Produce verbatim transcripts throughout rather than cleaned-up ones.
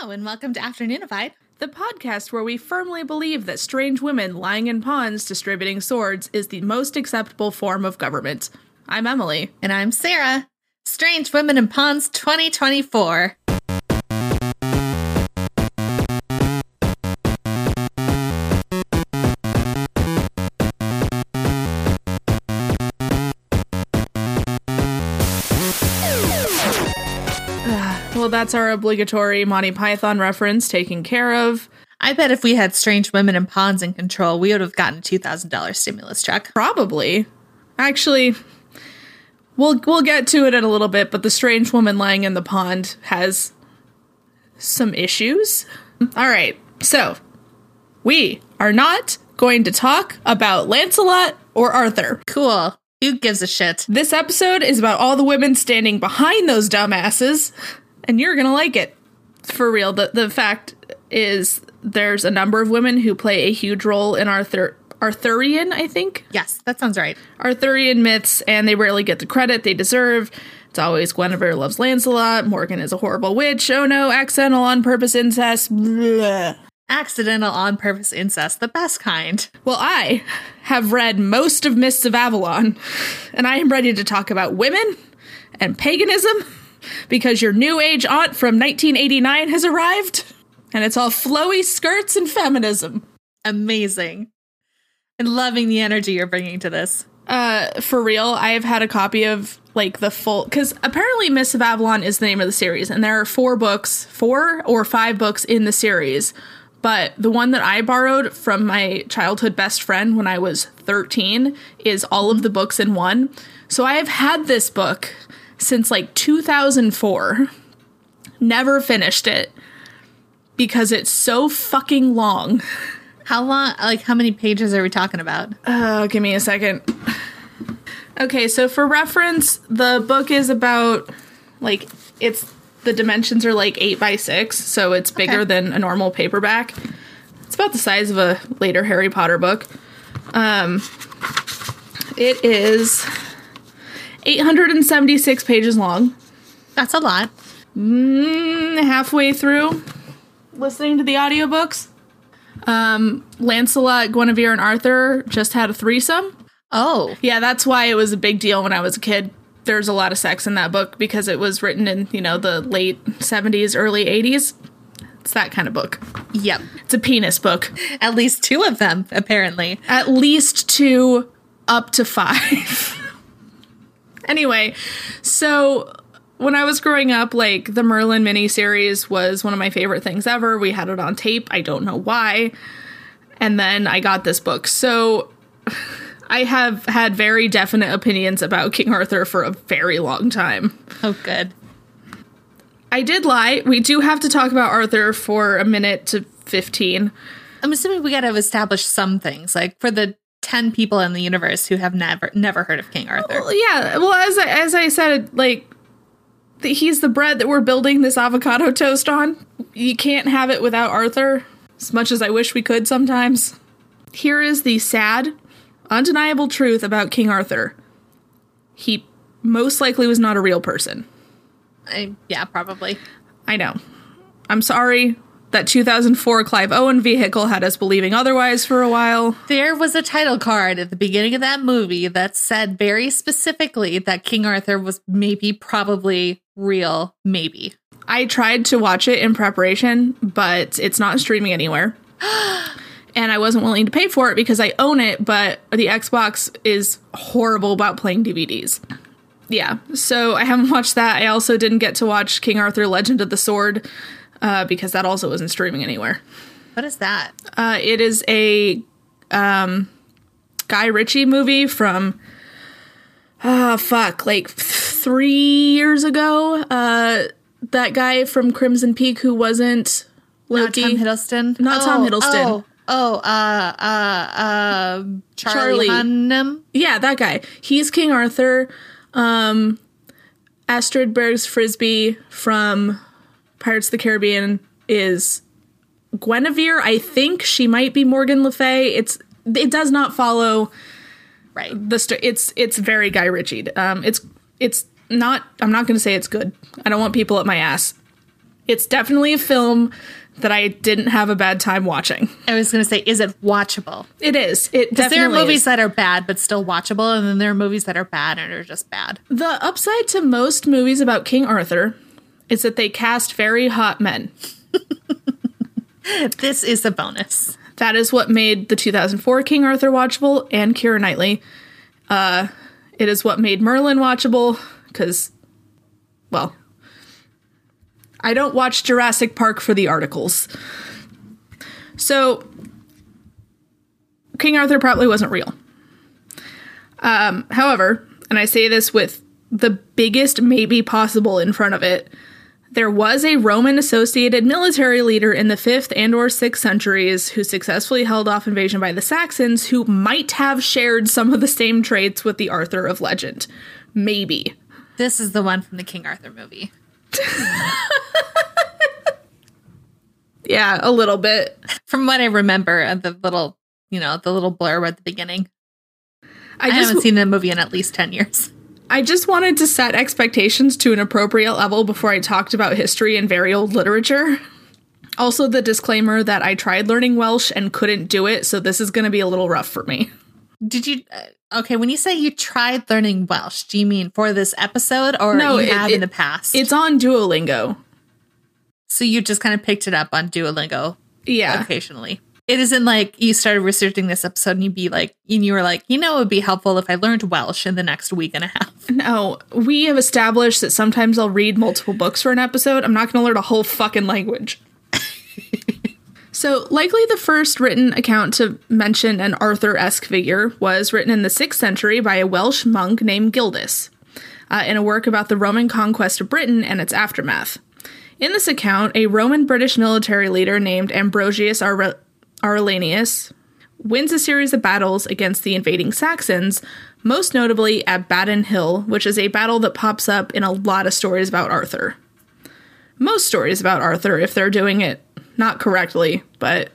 Hello, and welcome to Afternoonified, the podcast where we firmly believe that strange women lying in ponds distributing swords is the most acceptable form of government. I'm Emily. And I'm Sarah. Strange Women in Ponds twenty twenty-four. That's our obligatory Monty Python reference taken care of. I bet if we had strange women and ponds in control, we would have gotten a two thousand dollars stimulus check. Probably. Actually, we'll we'll get to it in a little bit, but the strange woman lying in the pond has some issues. All right, so we are not going to talk about Lancelot or Arthur. Cool. Who gives a shit? This episode is about all the women standing behind those dumbasses. And you're going to like it. For real. The the fact is there's a number of women who play a huge role in Arthur Arthurian, I think. Yes, that sounds right. Arthurian myths, and they rarely get the credit they deserve. It's always Guinevere loves Lancelot, Morgan is a horrible witch, oh no, accidental on purpose incest. Blech. Accidental on purpose incest, the best kind. Well, I have read most of Mists of Avalon, and I am ready to talk about women and paganism. Because your new age aunt from nineteen eighty-nine has arrived, and it's all flowy skirts and feminism. Amazing. And loving the energy you're bringing to this. Uh, for real, I have had a copy of, like, the full... Because apparently Mists of Avalon is the name of the series, and there are four books, four or five books in the series. But the one that I borrowed from my childhood best friend when I was thirteen is all of the books in one. So I have had this book since like two thousand four, never finished it because it's so fucking long. How long? Like, how many pages are we talking about? Oh, uh, give me a second. Okay, so for reference, the book is about, like, it's the dimensions are like eight by six, so it's bigger okay. than a normal paperback. It's about the size of a later Harry Potter book. Um, it is eight hundred seventy-six pages long. That's a lot. Mm, halfway through, listening to the audiobooks, um, Lancelot, Guinevere, and Arthur just had a threesome. Oh. Yeah, that's why it was a big deal when I was a kid. There's a lot of sex in that book because it was written in, you know, the late seventies, early eighties. It's that kind of book. Yep. It's a penis book. At least two of them, apparently. At least two, up to five. Anyway, so when I was growing up, like, the Merlin miniseries was one of my favorite things ever. We had it on tape. I don't know why. And then I got this book. So I have had very definite opinions about King Arthur for a very long time. Oh, good. I did lie. We do have to talk about Arthur for a minute to fifteen. I'm assuming we got to establish some things, like, for the ten people in the universe who have never never heard of King Arthur. Well, yeah, well, as I, as I said, like, the, he's the bread that we're building this avocado toast on. You can't have it without Arthur, as much as I wish we could sometimes. Here is the sad, undeniable truth about King Arthur. He most likely was not a real person. I, yeah, probably. I know. I'm sorry. That two thousand four Clive Owen vehicle had us believing otherwise for a while. There was a title card at the beginning of that movie that said very specifically that King Arthur was maybe, probably real, maybe. I tried to watch it in preparation, but it's not streaming anywhere. And I wasn't willing to pay for it because I own it, but the Xbox is horrible about playing D V Ds. Yeah, so I haven't watched that. I also didn't get to watch King Arthur: Legend of the Sword. Uh, because that also isn't streaming anywhere. What is that? Uh, it is a um, Guy Ritchie movie from, oh, fuck, like three years ago. Uh, that guy from Crimson Peak who wasn't Loki. Not Tom Hiddleston? Not oh, Tom Hiddleston. Oh, oh uh, uh, uh, Charlie, Charlie. Hunnam? Yeah, that guy. He's King Arthur. Um, Astrid Berg's Frisbee from Pirates of the Caribbean is Guinevere. I think she might be Morgan Le Fay. It's it does not follow right. The st- it's it's very Guy Ritchie. Um, it's it's not. I'm not going to say it's good. I don't want people up my ass. It's definitely a film that I didn't have a bad time watching. I was going to say, is it watchable? It is. It definitely there are movies is. that are bad but still watchable, and then there are movies that are bad and are just bad. The upside to most movies about King Arthur is that they cast very hot men. This is a bonus. That is what made the two thousand four King Arthur watchable and Keira Knightley. Uh, it is what made Merlin watchable because, well, I don't watch Jurassic Park for the articles. So King Arthur probably wasn't real. Um, however, and I say this with the biggest maybe possible in front of it, there was a Roman-associated military leader in the fifth and or sixth centuries who successfully held off invasion by the Saxons who might have shared some of the same traits with the Arthur of legend. Maybe. This is the one from the King Arthur movie. Yeah, a little bit. From what I remember, the little, you know, the little blurb at the beginning. I, I just, haven't seen the movie in at least ten years. I just wanted to set expectations to an appropriate level before I talked about history and very old literature. Also, the disclaimer that I tried learning Welsh and couldn't do it, so this is going to be a little rough for me. Did you... Okay, when you say you tried learning Welsh, do you mean for this episode or no, you it, have it, in the past? It's on Duolingo. So you just kind of picked it up on Duolingo. Yeah. Occasionally. It isn't like you started researching this episode and you'd be like, and you were like, you know, it would be helpful if I learned Welsh in the next week and a half. No, we have established that sometimes I'll read multiple books for an episode. I'm not going to learn a whole fucking language. So, likely the first written account to mention an Arthur-esque figure was written in the sixth century by a Welsh monk named Gildas, uh, in a work about the Roman conquest of Britain and its aftermath. In this account, a Roman-British military leader named Ambrosius Ar- Aurelianus wins a series of battles against the invading Saxons, most notably at Badon Hill, which is a battle that pops up in a lot of stories about Arthur. Most stories about Arthur, if they're doing it not correctly, but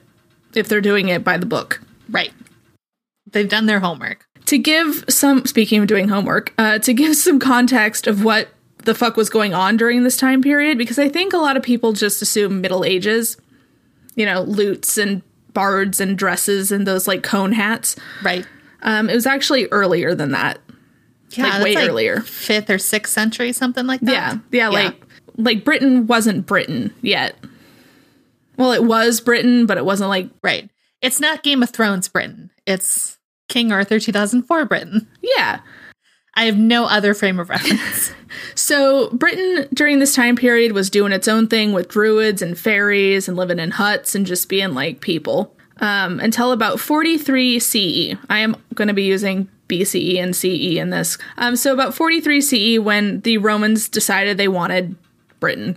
if they're doing it by the book. Right. They've done their homework. To give some, speaking of doing homework, uh, to give some context of what the fuck was going on during this time period, because I think a lot of people just assume Middle Ages, you know, lutes and bards and dresses and those like cone hats. Right. Um, it was actually earlier than that. Yeah, like, way like earlier. Fifth or sixth century, something like that. Yeah. Yeah, yeah. Like, like Britain wasn't Britain yet. Well, it was Britain, but it wasn't like... Right. It's not Game of Thrones Britain. It's King Arthur two thousand four Britain. Yeah. I have no other frame of reference. So Britain during this time period was doing its own thing with druids and fairies and living in huts and just being like people. Um, until about forty-three C E. I am going to be using B C E and C E in this. Um, so about forty-three C E when the Romans decided they wanted Britain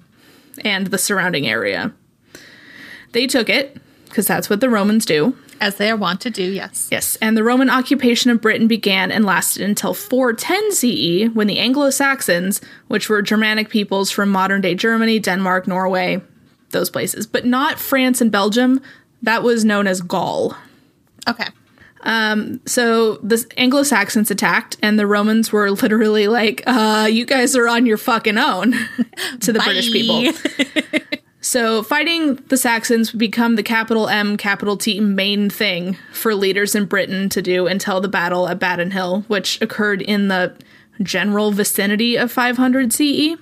and the surrounding area. They took it, because that's what the Romans do. As they are wont to do, yes. Yes, and the Roman occupation of Britain began and lasted until four ten C E, when the Anglo-Saxons, which were Germanic peoples from modern-day Germany, Denmark, Norway, those places, but not France and Belgium, that was known as Gaul. Okay. Um, so the Anglo-Saxons attacked, and the Romans were literally like, uh, you guys are on your fucking own, to the Bye. British people. So fighting the Saxons would become the capital M, capital T main thing for leaders in Britain to do until the battle at Badon Hill, which occurred in the general vicinity of five hundred C E.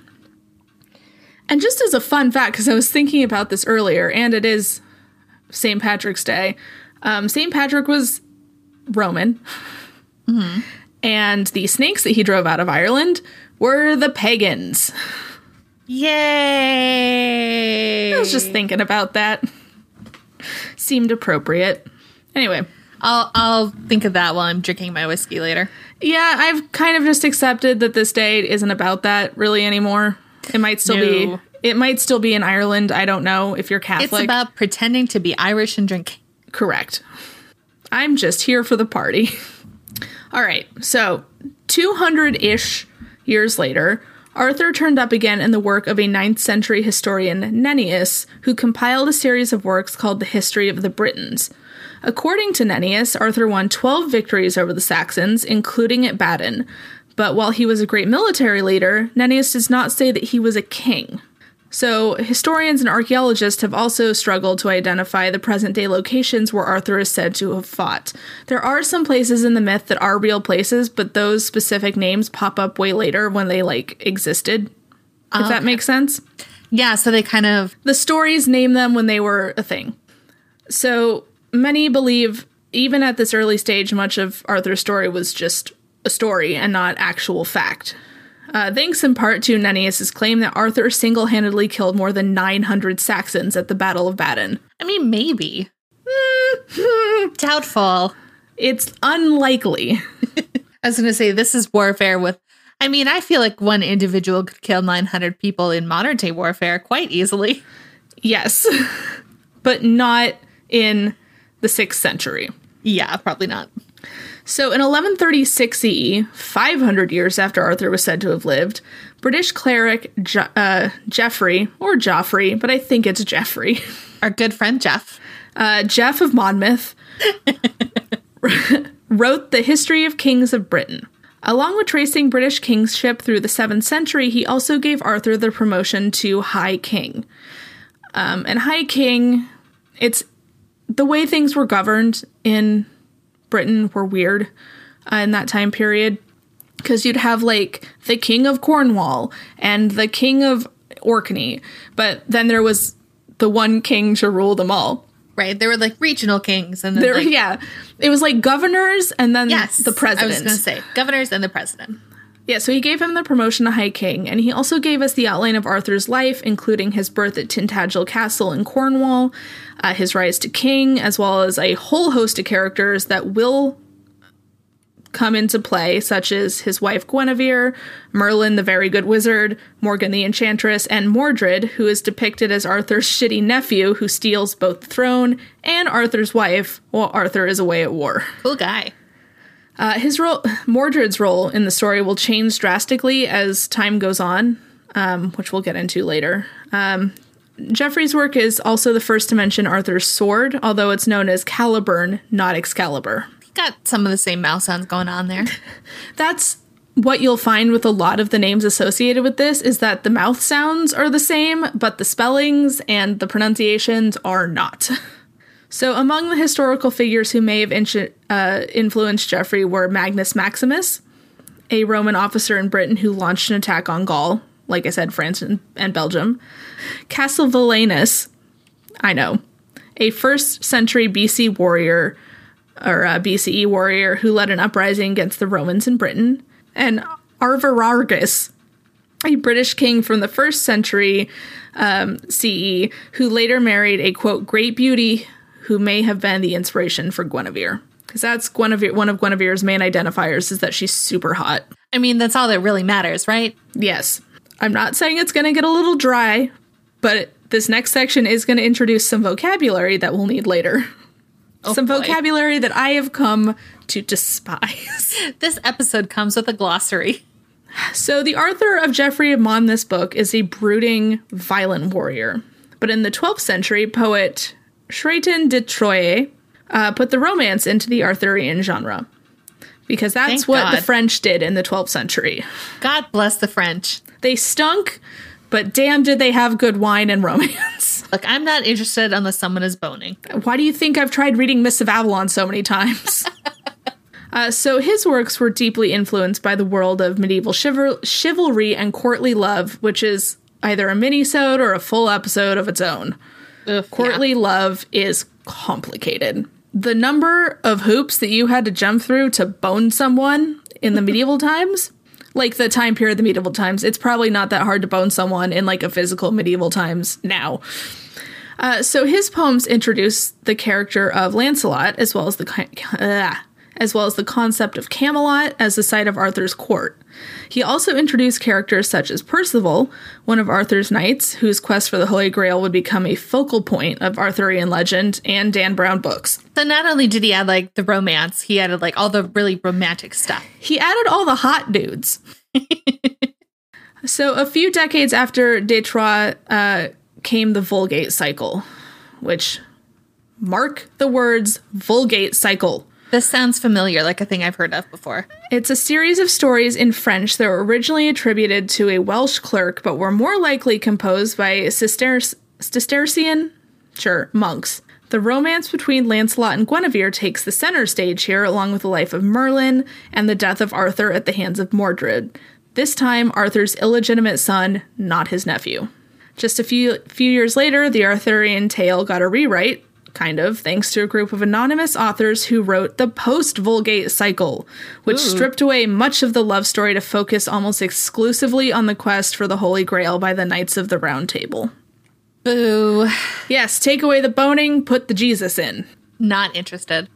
And just as a fun fact, because I was thinking about this earlier, and it is Saint Patrick's Day, um, Saint Patrick was Roman, mm-hmm. and the snakes that he drove out of Ireland were the pagans. Yay! I was just thinking about that. Seemed appropriate. Anyway. I'll I'll think of that while I'm drinking my whiskey later. Yeah, I've kind of just accepted that this day isn't about that really anymore. It might still no. be it might still be in Ireland. I don't know if you're Catholic. It's about pretending to be Irish and drinking. Correct. I'm just here for the party. All right. So, two hundred-ish years later, Arthur turned up again in the work of a ninth century historian, Nennius, who compiled a series of works called The History of the Britons. According to Nennius, Arthur won twelve victories over the Saxons, including at Badon. But while he was a great military leader, Nennius does not say that he was a king. So historians and archaeologists have also struggled to identify the present-day locations where Arthur is said to have fought. There are some places in the myth that are real places, but those specific names pop up way later when they, like, existed. Okay. If that makes sense? Yeah, so they kind of... The stories name them when they were a thing. So many believe, even at this early stage, much of Arthur's story was just a story and not actual fact. Uh, thanks in part to Nennius' claim that Arthur single-handedly killed more than nine hundred Saxons at the Battle of Badon. I mean, maybe. Doubtful. It's unlikely. I was going to say, this is warfare with... I mean, I feel like one individual could kill nine hundred people in modern-day warfare quite easily. Yes. But not in the sixth century. Yeah, probably not. So in eleven thirty-six C E, five hundred years after Arthur was said to have lived, British cleric jo- uh, Geoffrey, or Joffrey, but I think it's Geoffrey. Our good friend Jeff. Uh, Geoff of Monmouth wrote the History of Kings of Britain. Along with tracing British kingship through the seventh century, he also gave Arthur the promotion to High King. Um, and High King, it's the way things were governed in Britain were weird uh, in that time period, because you'd have like the King of Cornwall and the King of Orkney, but then there was the one king to rule them all. Right, there were like regional kings, and then there, like, yeah, it was like governors and then yes, the president. I was going to say governors and the president. Yeah, so he gave him the promotion to High King, and he also gave us the outline of Arthur's life, including his birth at Tintagel Castle in Cornwall, uh, his rise to king, as well as a whole host of characters that will come into play, such as his wife Guinevere, Merlin the Very Good Wizard, Morgan the Enchantress, and Mordred, who is depicted as Arthur's shitty nephew who steals both the throne and Arthur's wife while Arthur is away at war. Cool guy. Uh, his role, Mordred's role in the story, will change drastically as time goes on, um, which we'll get into later. Um, Geoffrey's work is also the first to mention Arthur's sword, although it's known as Caliburn, not Excalibur. He got some of the same mouth sounds going on there. That's what you'll find with a lot of the names associated with this, is that the mouth sounds are the same, but the spellings and the pronunciations are not. So among the historical figures who may have in- uh, influenced Geoffrey were Magnus Maximus, a Roman officer in Britain who launched an attack on Gaul, like I said, France and, and Belgium. Cassivellaunus, I know, a first century B C warrior, or uh, B C E warrior, who led an uprising against the Romans in Britain. And Arviragus, a British king from the first century um, C E, who later married a, quote, great beauty, who may have been the inspiration for Guinevere. Because that's Guinevere, one of Guinevere's main identifiers is that she's super hot. I mean, that's all that really matters, right? Yes. I'm not saying it's going to get a little dry, but this next section is going to introduce some vocabulary that we'll need later. Oh, some boy. vocabulary that I have come to despise. This episode comes with a glossary. So the Arthur of Geoffrey of Monmouth's book is a brooding, violent warrior. But in the twelfth century, poet Chrétien de Troyes uh, put the romance into the Arthurian genre, because that's Thank what God. the French did in the twelfth century. God bless the French. They stunk, but damn did they have good wine and romance. Look, I'm not interested unless someone is boning. Why do you think I've tried reading Mists of Avalon so many times? uh, so his works were deeply influenced by the world of medieval chival- chivalry and courtly love, which is either a mini-sode or a full episode of its own. Oof, Courtly yeah. love is complicated. The number of hoops that you had to jump through to bone someone in the medieval times, like the time period of the medieval times, it's probably not that hard to bone someone in like a physical medieval times now. Uh, so his poems introduce the character of Lancelot, as well as the uh, as well as the concept of Camelot as the site of Arthur's court. He also introduced characters such as Percival, one of Arthur's knights, whose quest for the Holy Grail would become a focal point of Arthurian legend and Dan Brown books. So not only did he add, like, the romance, he added, like, all the really romantic stuff. He added all the hot dudes. So a few decades after de Troyes uh, came the Vulgate Cycle, which, mark the words, Vulgate Cycle. This sounds familiar, like a thing I've heard of before. It's a series of stories in French that were originally attributed to a Welsh clerk, but were more likely composed by Cisterc- Cistercian sure, monks. The romance between Lancelot and Guinevere takes the center stage here, along with the life of Merlin and the death of Arthur at the hands of Mordred. This time, Arthur's illegitimate son, not his nephew. Just a few few years later, the Arthurian tale got a rewrite, kind of, thanks to a group of anonymous authors who wrote the post-Vulgate Cycle, which Ooh. stripped away much of the love story to focus almost exclusively on the quest for the Holy Grail by the Knights of the Round Table. Boo. Yes, take away the boning, put the Jesus in. Not interested.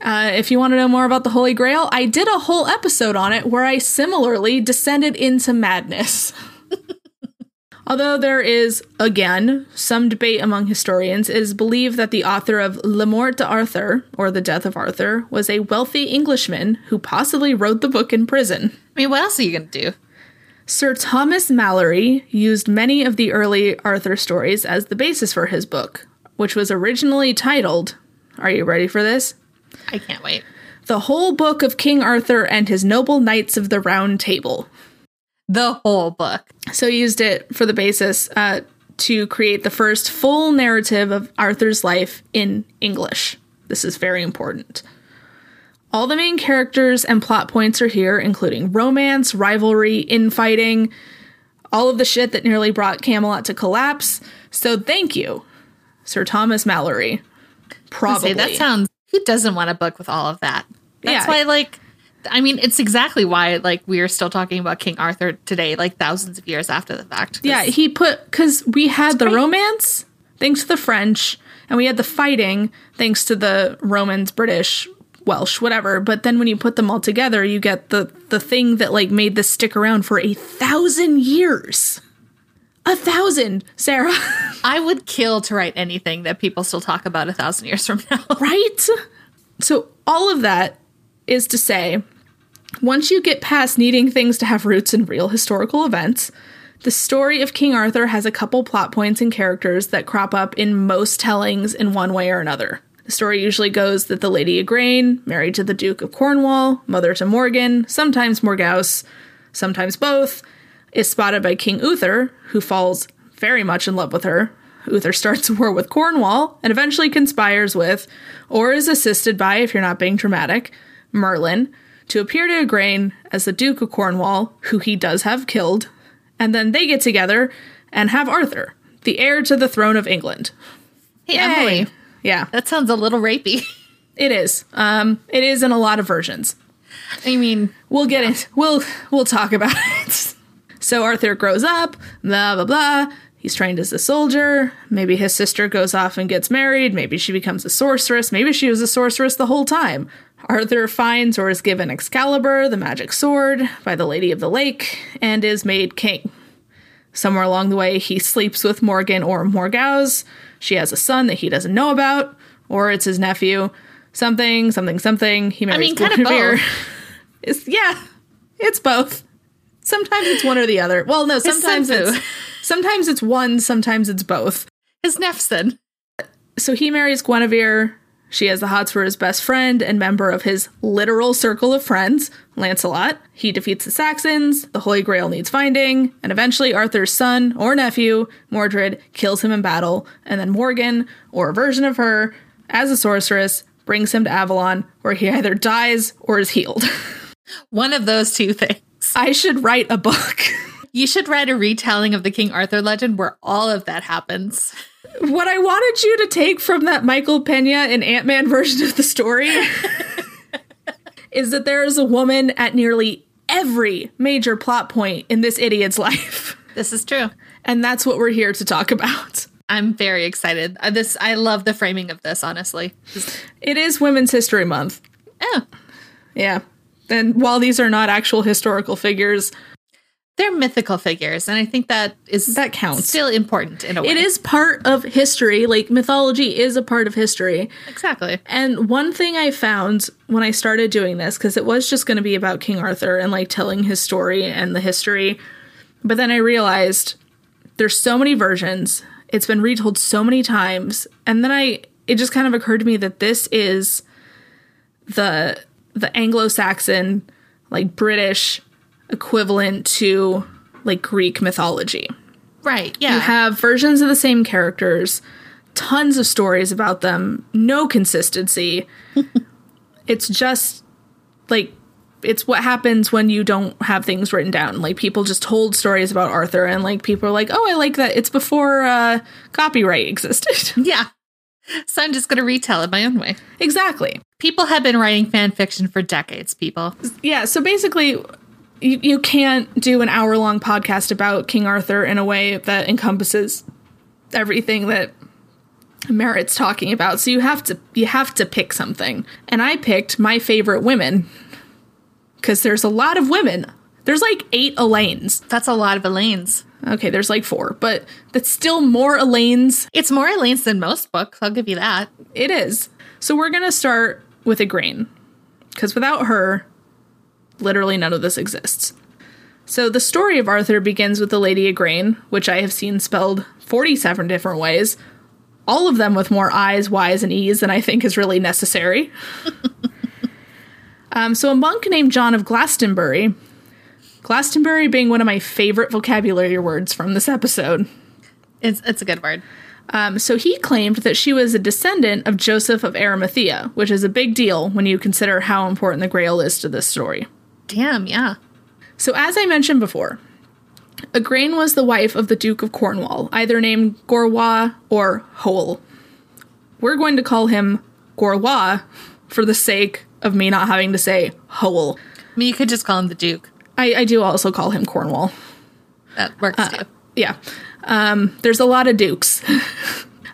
Uh, if you want to know more about the Holy Grail, I did a whole episode on it where I similarly descended into madness. Although there is, again, some debate among historians, it is believed that the author of Le Morte d'Arthur, or The Death of Arthur, was a wealthy Englishman who possibly wrote the book in prison. I mean, what else are you going to do? Sir Thomas Malory used many of the early Arthur stories as the basis for his book, which was originally titled, are you ready for this? I can't wait. The Whole Book of King Arthur and His Noble Knights of the Round Table. The whole book. So he used it for the basis uh, to create the first full narrative of Arthur's life in English. This is very important. All the main characters and plot points are here, including romance, rivalry, infighting, all of the shit that nearly brought Camelot to collapse. So thank you, Sir Thomas Malory. Probably. That sounds. Who doesn't want a book with all of that? That's yeah. why, like... I mean, it's exactly why, like, we are still talking about King Arthur today, like, thousands of years after the fact. Yeah, he put... Because we had the great. romance, thanks to the French, and we had the fighting, thanks to the Romans, British, Welsh, whatever. But then when you put them all together, you get the, the thing that, like, made this stick around for a thousand years. A thousand, Sarah. I would kill to write anything that people still talk about a thousand years from now. Right? So all of that is to say, once you get past needing things to have roots in real historical events, the story of King Arthur has a couple plot points and characters that crop up in most tellings in one way or another. The story usually goes that the Lady Igraine, married to the Duke of Cornwall, mother to Morgan, sometimes Morgause, sometimes both, is spotted by King Uther, who falls very much in love with her. Uther starts a war with Cornwall and eventually conspires with, or is assisted by, if you're not being dramatic, Merlin, to appear to Igraine as the Duke of Cornwall, who he does have killed, and then they get together and have Arthur, the heir to the throne of England. Hey, Yay. Emily. Yeah. That sounds a little rapey. It is. Um, it is in a lot of versions. I mean... We'll get yeah. it. We'll, we'll talk about it. So Arthur grows up, blah, blah, blah. He's trained as a soldier. Maybe his sister goes off and gets married. Maybe she becomes a sorceress. Maybe she was a sorceress the whole time. Arthur finds or is given Excalibur, the magic sword, by the Lady of the Lake, and is made king. Somewhere along the way, he sleeps with Morgan or Morgause. She has a son that he doesn't know about, or it's his nephew. Something, something, something. He marries I mean, kind of both. It's, yeah, it's both. Sometimes it's one or the other. Well, no, sometimes it's, it's sometimes it's one, sometimes it's both. His nephew. So he marries Guinevere. She has the hots for his best friend and member of his literal circle of friends, Lancelot. He defeats the Saxons, the Holy Grail needs finding, and eventually Arthur's son or nephew, Mordred, kills him in battle, and then Morgan, or a version of her, as a sorceress, brings him to Avalon, where he either dies or is healed. One of those two things. I should write a book. You should write a retelling of the King Arthur legend where all of that happens. What I wanted you to take from that Michael Peña and Ant-Man version of the story is that there is a woman at nearly every major plot point in this idiot's life. This is true. And that's what we're here to talk about. I'm very excited. This I love the framing of this, honestly. It is Women's History Month. Oh. Yeah. And while these are not actual historical figures... They're mythical figures, and I think that is that counts. Still important in a way. It is part of history. Like, mythology is a part of history. Exactly. And one thing I found when I started doing this, because it was just going to be about King Arthur and, like, telling his story and the history, but then I realized there's so many versions. It's been retold so many times. And then I it just kind of occurred to me that this is the the Anglo-Saxon, like British equivalent to like Greek mythology. Right, yeah. You have versions of the same characters, tons of stories about them, no consistency. It's just like, it's what happens when you don't have things written down. Like, people just told stories about Arthur, and like people are like, oh, I like that. It's before uh, copyright existed. Yeah. So I'm just going to retell it my own way. Exactly. People have been writing fan fiction for decades, people. Yeah. So basically, you, you can't do an hour long podcast about King Arthur in a way that encompasses everything that merits talking about. So you have to you have to pick something. And I picked my favorite women. Because there's a lot of women. There's like eight Elaines. That's a lot of Elaines. Okay, there's like four, but that's still more Elaines. It's more Elaines than most books, I'll give you that. It is. So we're going to start with Igraine. Because without her, literally none of this exists. So the story of Arthur begins with the Lady Igraine, which I have seen spelled forty-seven different ways. All of them with more I's, Y's, and E's than I think is really necessary. Um, so a monk named John of Glastonbury, Glastonbury being one of my favorite vocabulary words from this episode. It's it's a good word. Um, so he claimed that she was a descendant of Joseph of Arimathea, which is a big deal when you consider how important the Grail is to this story. Damn, yeah. So as I mentioned before, Igraine was the wife of the Duke of Cornwall, either named Gorlois or Hoel. We're going to call him Gorlois for the sake of me not having to say Hoel. I mean, you could just call him the Duke. I, I do also call him Cornwall. That works, uh, too. Yeah. Um, there's a lot of Dukes.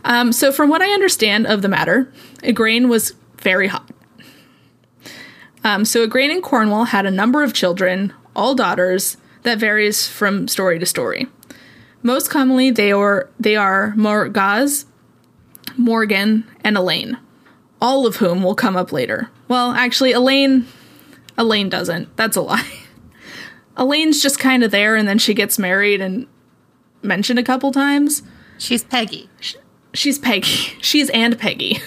um, so from what I understand of the matter, Igraine was very hot. Um, so Igraine and Cornwall had a number of children, all daughters, that varies from story to story. Most commonly, they are, they are Morgause, Morgan, and Elaine, all of whom will come up later. Well, actually, Elaine, Elaine doesn't. That's a lie. Elaine's just kind of there, and then she gets married and mentioned a couple times. She's Peggy. She, she's Peggy. She's and Peggy.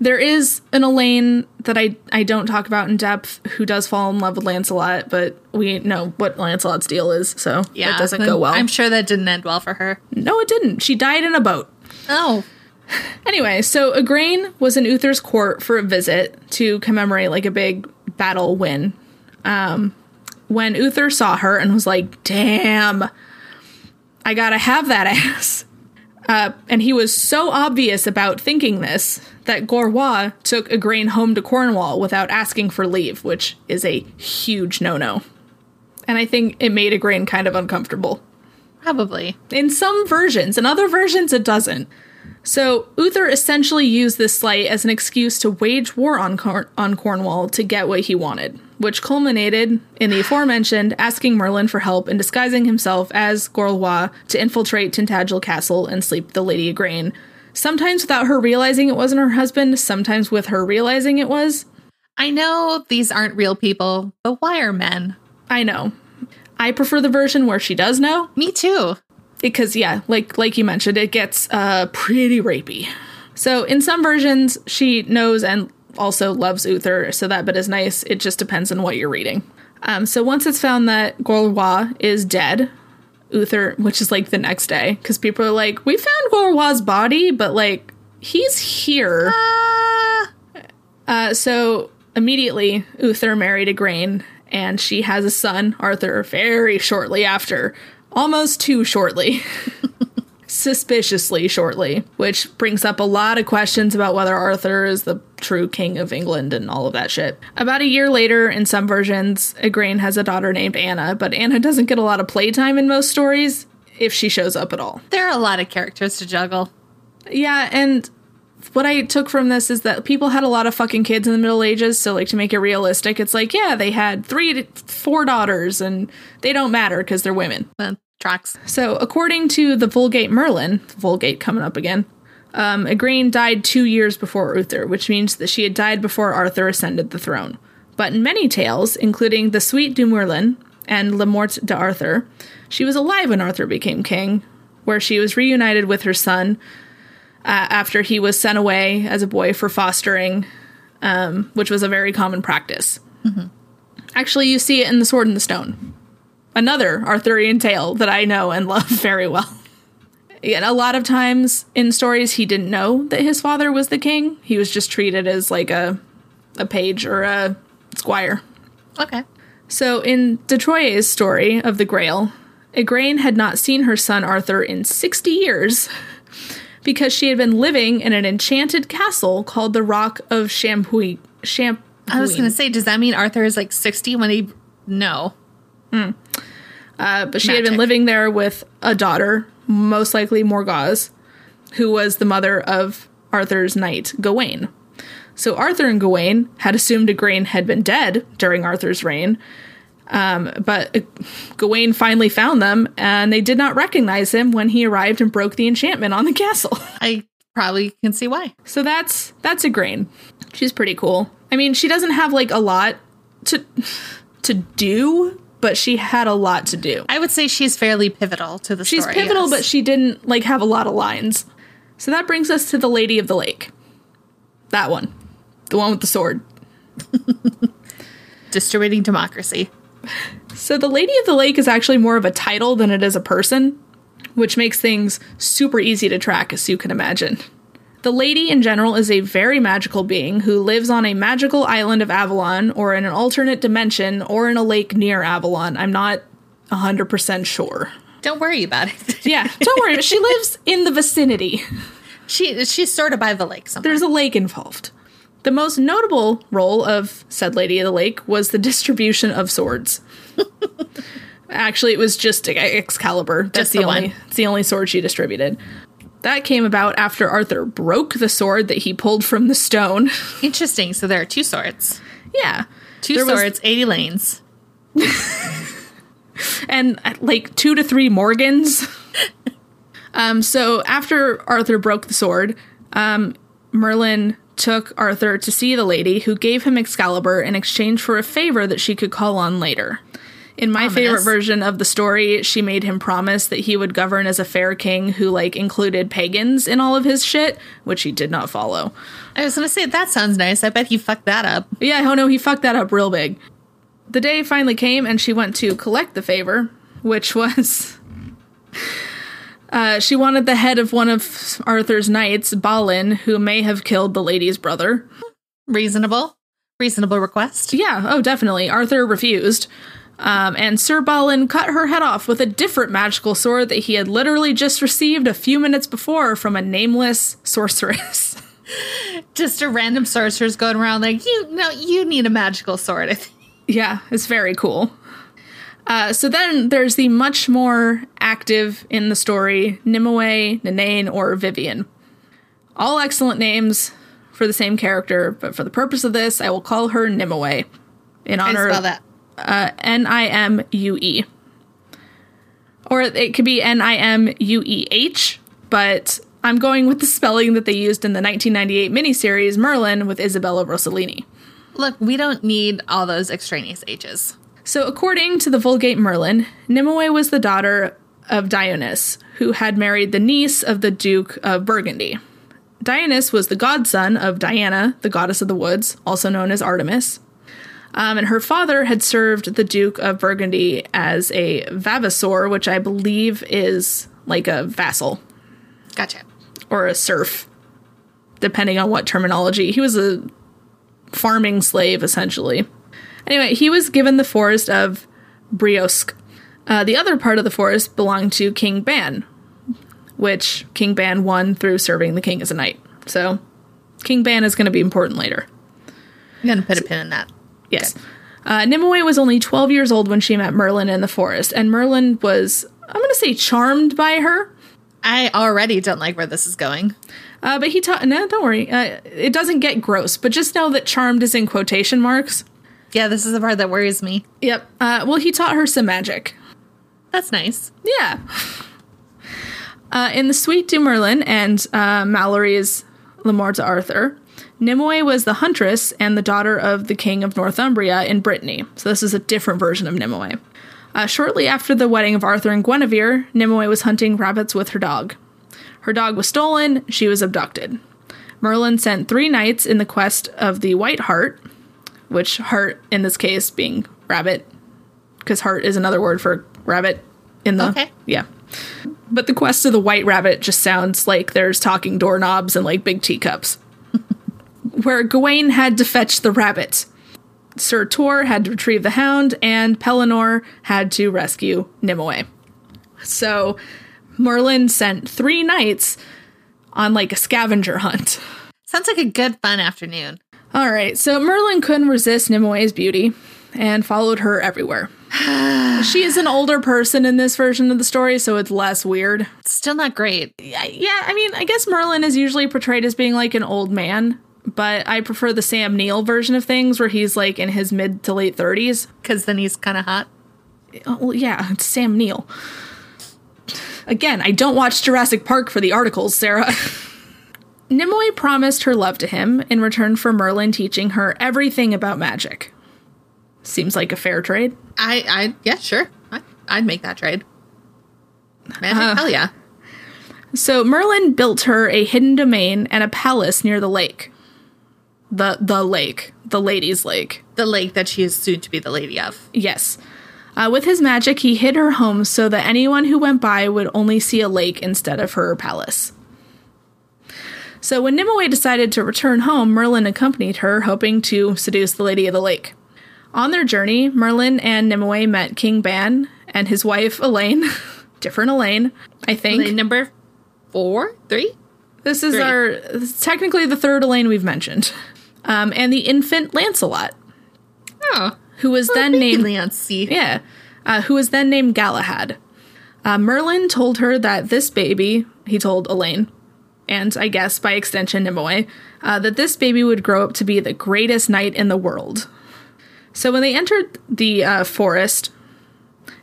There is an Elaine that I, I don't talk about in depth who does fall in love with Lancelot, but we know what Lancelot's deal is, so yeah, it doesn't go well. I'm sure that didn't end well for her. No, it didn't. She died in a boat. Oh. Anyway, so Igraine was in Uther's court for a visit to commemorate, like, a big battle win. Um, when Uther saw her and was like, damn, I gotta have that ass. Uh, and he was so obvious about thinking this that Gorlois took Igraine home to Cornwall without asking for leave, which is a huge no-no. And I think it made Igraine kind of uncomfortable. Probably. In some versions. In other versions, it doesn't. So Uther essentially used this slight as an excuse to wage war on Corn- on Cornwall to get what he wanted, which culminated in the aforementioned asking Merlin for help and disguising himself as Gorlois to infiltrate Tintagel Castle and sleep with the Lady Igraine, sometimes without her realizing it wasn't her husband, sometimes with her realizing it was. I know these aren't real people, but why are men? I know. I prefer the version where she does know. Me too. Because, yeah, like like you mentioned, it gets uh, pretty rapey. So in some versions, she knows and also loves Uther, so that bit is nice. It just depends on what you're reading. Um, so once it's found that Gorlois is dead, Uther, which is like the next day, because people are like, we found Gorlois' body, but like, he's here. Ah! Uh, so immediately, Uther married Igraine, and she has a son, Arthur, very shortly after. Almost too shortly. Suspiciously shortly, which brings up a lot of questions about whether Arthur is the true king of England and all of that shit. About a year later, in some versions, Igraine has a daughter named Anna, but Anna doesn't get a lot of playtime in most stories, if she shows up at all. There are a lot of characters to juggle. Yeah, and what I took from this is that people had a lot of fucking kids in the Middle Ages, so, like, to make it realistic, it's like, yeah, they had three to four daughters, and they don't matter because they're women. Well, tracks. So, according to the Vulgate Merlin, Vulgate coming up again, um, Igraine died two years before Uther, which means that she had died before Arthur ascended the throne. But in many tales, including the Suite du Merlin and Le Morte d'Arthur, she was alive when Arthur became king, where she was reunited with her son, Uh, after he was sent away as a boy for fostering um, which was a very common practice. Mm-hmm. Actually, you see it in The Sword in the Stone, another Arthurian tale that I know and love very well. And a lot of times in stories, he didn't know that his father was the king. He was just treated as like a a page or a squire. Okay. So in de Troyes' story of the Grail, Igraine had not seen her son Arthur in sixty years because she had been living in an enchanted castle called the Rock of Champui. Champ- I was going to say, does that mean Arthur is like sixty when he... No. Mm. Uh, but she Magic. had been living there with a daughter, most likely Morgause, who was the mother of Arthur's knight, Gawain. So Arthur and Gawain had assumed Igraine had been dead during Arthur's reign, um, but uh, Gawain finally found them, and they did not recognize him when he arrived and broke the enchantment on the castle. I probably can see why. So that's that's Igraine. She's pretty cool. I mean, she doesn't have, like, a lot to to do, but she had a lot to do. I would say she's fairly pivotal to the she's story. She's pivotal, yes. But she didn't, like, have a lot of lines. So that brings us to the Lady of the Lake. That one. The one with the sword. Distributing democracy. So the Lady of the Lake is actually more of a title than it is a person, which makes things super easy to track, as you can imagine. The Lady, in general, is a very magical being who lives on a magical island of Avalon or in an alternate dimension or in a lake near Avalon. I'm not one hundred percent sure. Don't worry about it. Yeah, don't worry. She lives in the vicinity. She, she's sort of by the lake somewhere. There's a lake involved. The most notable role of said Lady of the Lake was the distribution of swords. Actually, it was just Excalibur. That's just the, the only one. It's the only sword she distributed. That came about after Arthur broke the sword that he pulled from the stone. Interesting. So there are two swords. Yeah. Two there swords, was... eighty lanes. And like two to three Morgans. um, so after Arthur broke the sword, um, Merlin took Arthur to see the lady, who gave him Excalibur in exchange for a favor that she could call on later. In my Ominous. favorite version of the story, she made him promise that he would govern as a fair king who, like, included pagans in all of his shit, which he did not follow. I was going to say, that sounds nice. I bet he fucked that up. Yeah, oh no, he fucked that up real big. The day finally came, and she went to collect the favor, which was... Uh, she wanted the head of one of Arthur's knights, Balin, who may have killed the lady's brother. Reasonable. Reasonable request. Yeah, oh, definitely. Arthur refused. Um, and Sir Balin cut her head off with a different magical sword that he had literally just received a few minutes before from a nameless sorceress. Just a random sorceress going around like, you know, you need a magical sword, I think. Yeah, it's very cool. Uh, so then there's the much more active in the story, Nimue, Nenane, or Vivian. All excellent names for the same character, but for the purpose of this, I will call her Nimue. In honor I spell that. Uh, N I M U E. Or it could be N I M U E H, but I'm going with the spelling that they used in the nineteen ninety-eight miniseries Merlin with Isabella Rossellini. Look, we don't need all those extraneous H's. So according to the Vulgate Merlin, Nimue was the daughter of Dionys, who had married the niece of the Duke of Burgundy. Dionys was the godson of Diana, the goddess of the woods, also known as Artemis. Um, and her father had served the Duke of Burgundy as a vavasor, which I believe is like a vassal. Gotcha. Or a serf, depending on what terminology. He was a farming slave, essentially. Anyway, he was given the forest of Briosque. Uh, the other part of the forest belonged to King Ban, which King Ban won through serving the king as a knight. So King Ban is going to be important later. I'm going to put so- a pin in that. Yes. Uh, Nimue was only twelve years old when she met Merlin in the forest, and Merlin was, I'm going to say, charmed by her. I already don't like where this is going. Uh, but he taught, no, don't worry. Uh, it doesn't get gross, but just know that charmed is in quotation marks. Yeah, this is the part that worries me. Yep. Uh, well, he taught her some magic. That's nice. Yeah. Uh, in the Suite du Merlin and uh, Malory's Le Morte d'Arthur, Nimue was the huntress and the daughter of the king of Northumbria in Brittany. So this is a different version of Nimue. Uh, shortly after the wedding of Arthur and Guinevere, Nimue was hunting rabbits with her dog. Her dog was stolen. She was abducted. Merlin sent three knights in the quest of the White Hart, which hart in this case being rabbit, because hart is another word for rabbit in the... Okay. Yeah. But the quest of the White Rabbit just sounds like there's talking doorknobs and, like, big teacups. Where Gawain had to fetch the rabbit. Sir Tor had to retrieve the hound, and Pellinore had to rescue Nimue. So Merlin sent three knights on, like, a scavenger hunt. Sounds like a good, fun afternoon. All right, so Merlin couldn't resist Nimue's beauty and followed her everywhere. She is an older person in this version of the story, so it's less weird. Still not great. Yeah, yeah, I mean, I guess Merlin is usually portrayed as being, like, an old man, but I prefer the Sam Neill version of things where he's, like, in his mid to late thirties. Because then he's kind of hot. Well, yeah, it's Sam Neill. Again, I don't watch Jurassic Park for the articles, Sarah. Nimue promised her love to him in return for Merlin teaching her everything about magic. Seems like a fair trade. I, I yeah, sure. I, I'd make that trade. Magic, uh, hell yeah. So Merlin built her a hidden domain and a palace near the lake. The the lake. The lady's lake. The lake that she is soon to be the lady of. Yes. Uh, with his magic, he hid her home so that anyone who went by would only see a lake instead of her palace. So when Nimue decided to return home, Merlin accompanied her, hoping to seduce the lady of the lake. On their journey, Merlin and Nimue met King Ban and his wife, Elaine. Different Elaine, I think. Elaine number four? Three? This is three. our, this is technically the third Elaine we've mentioned. Um, and the infant Lancelot. Oh. Who was oh, then named... Lancy. Yeah. Uh, who was then named Galahad. Uh, Merlin told her that this baby, he told Elaine, and I guess by extension Nimue, uh, that this baby would grow up to be the greatest knight in the world. So when they entered the uh, forest,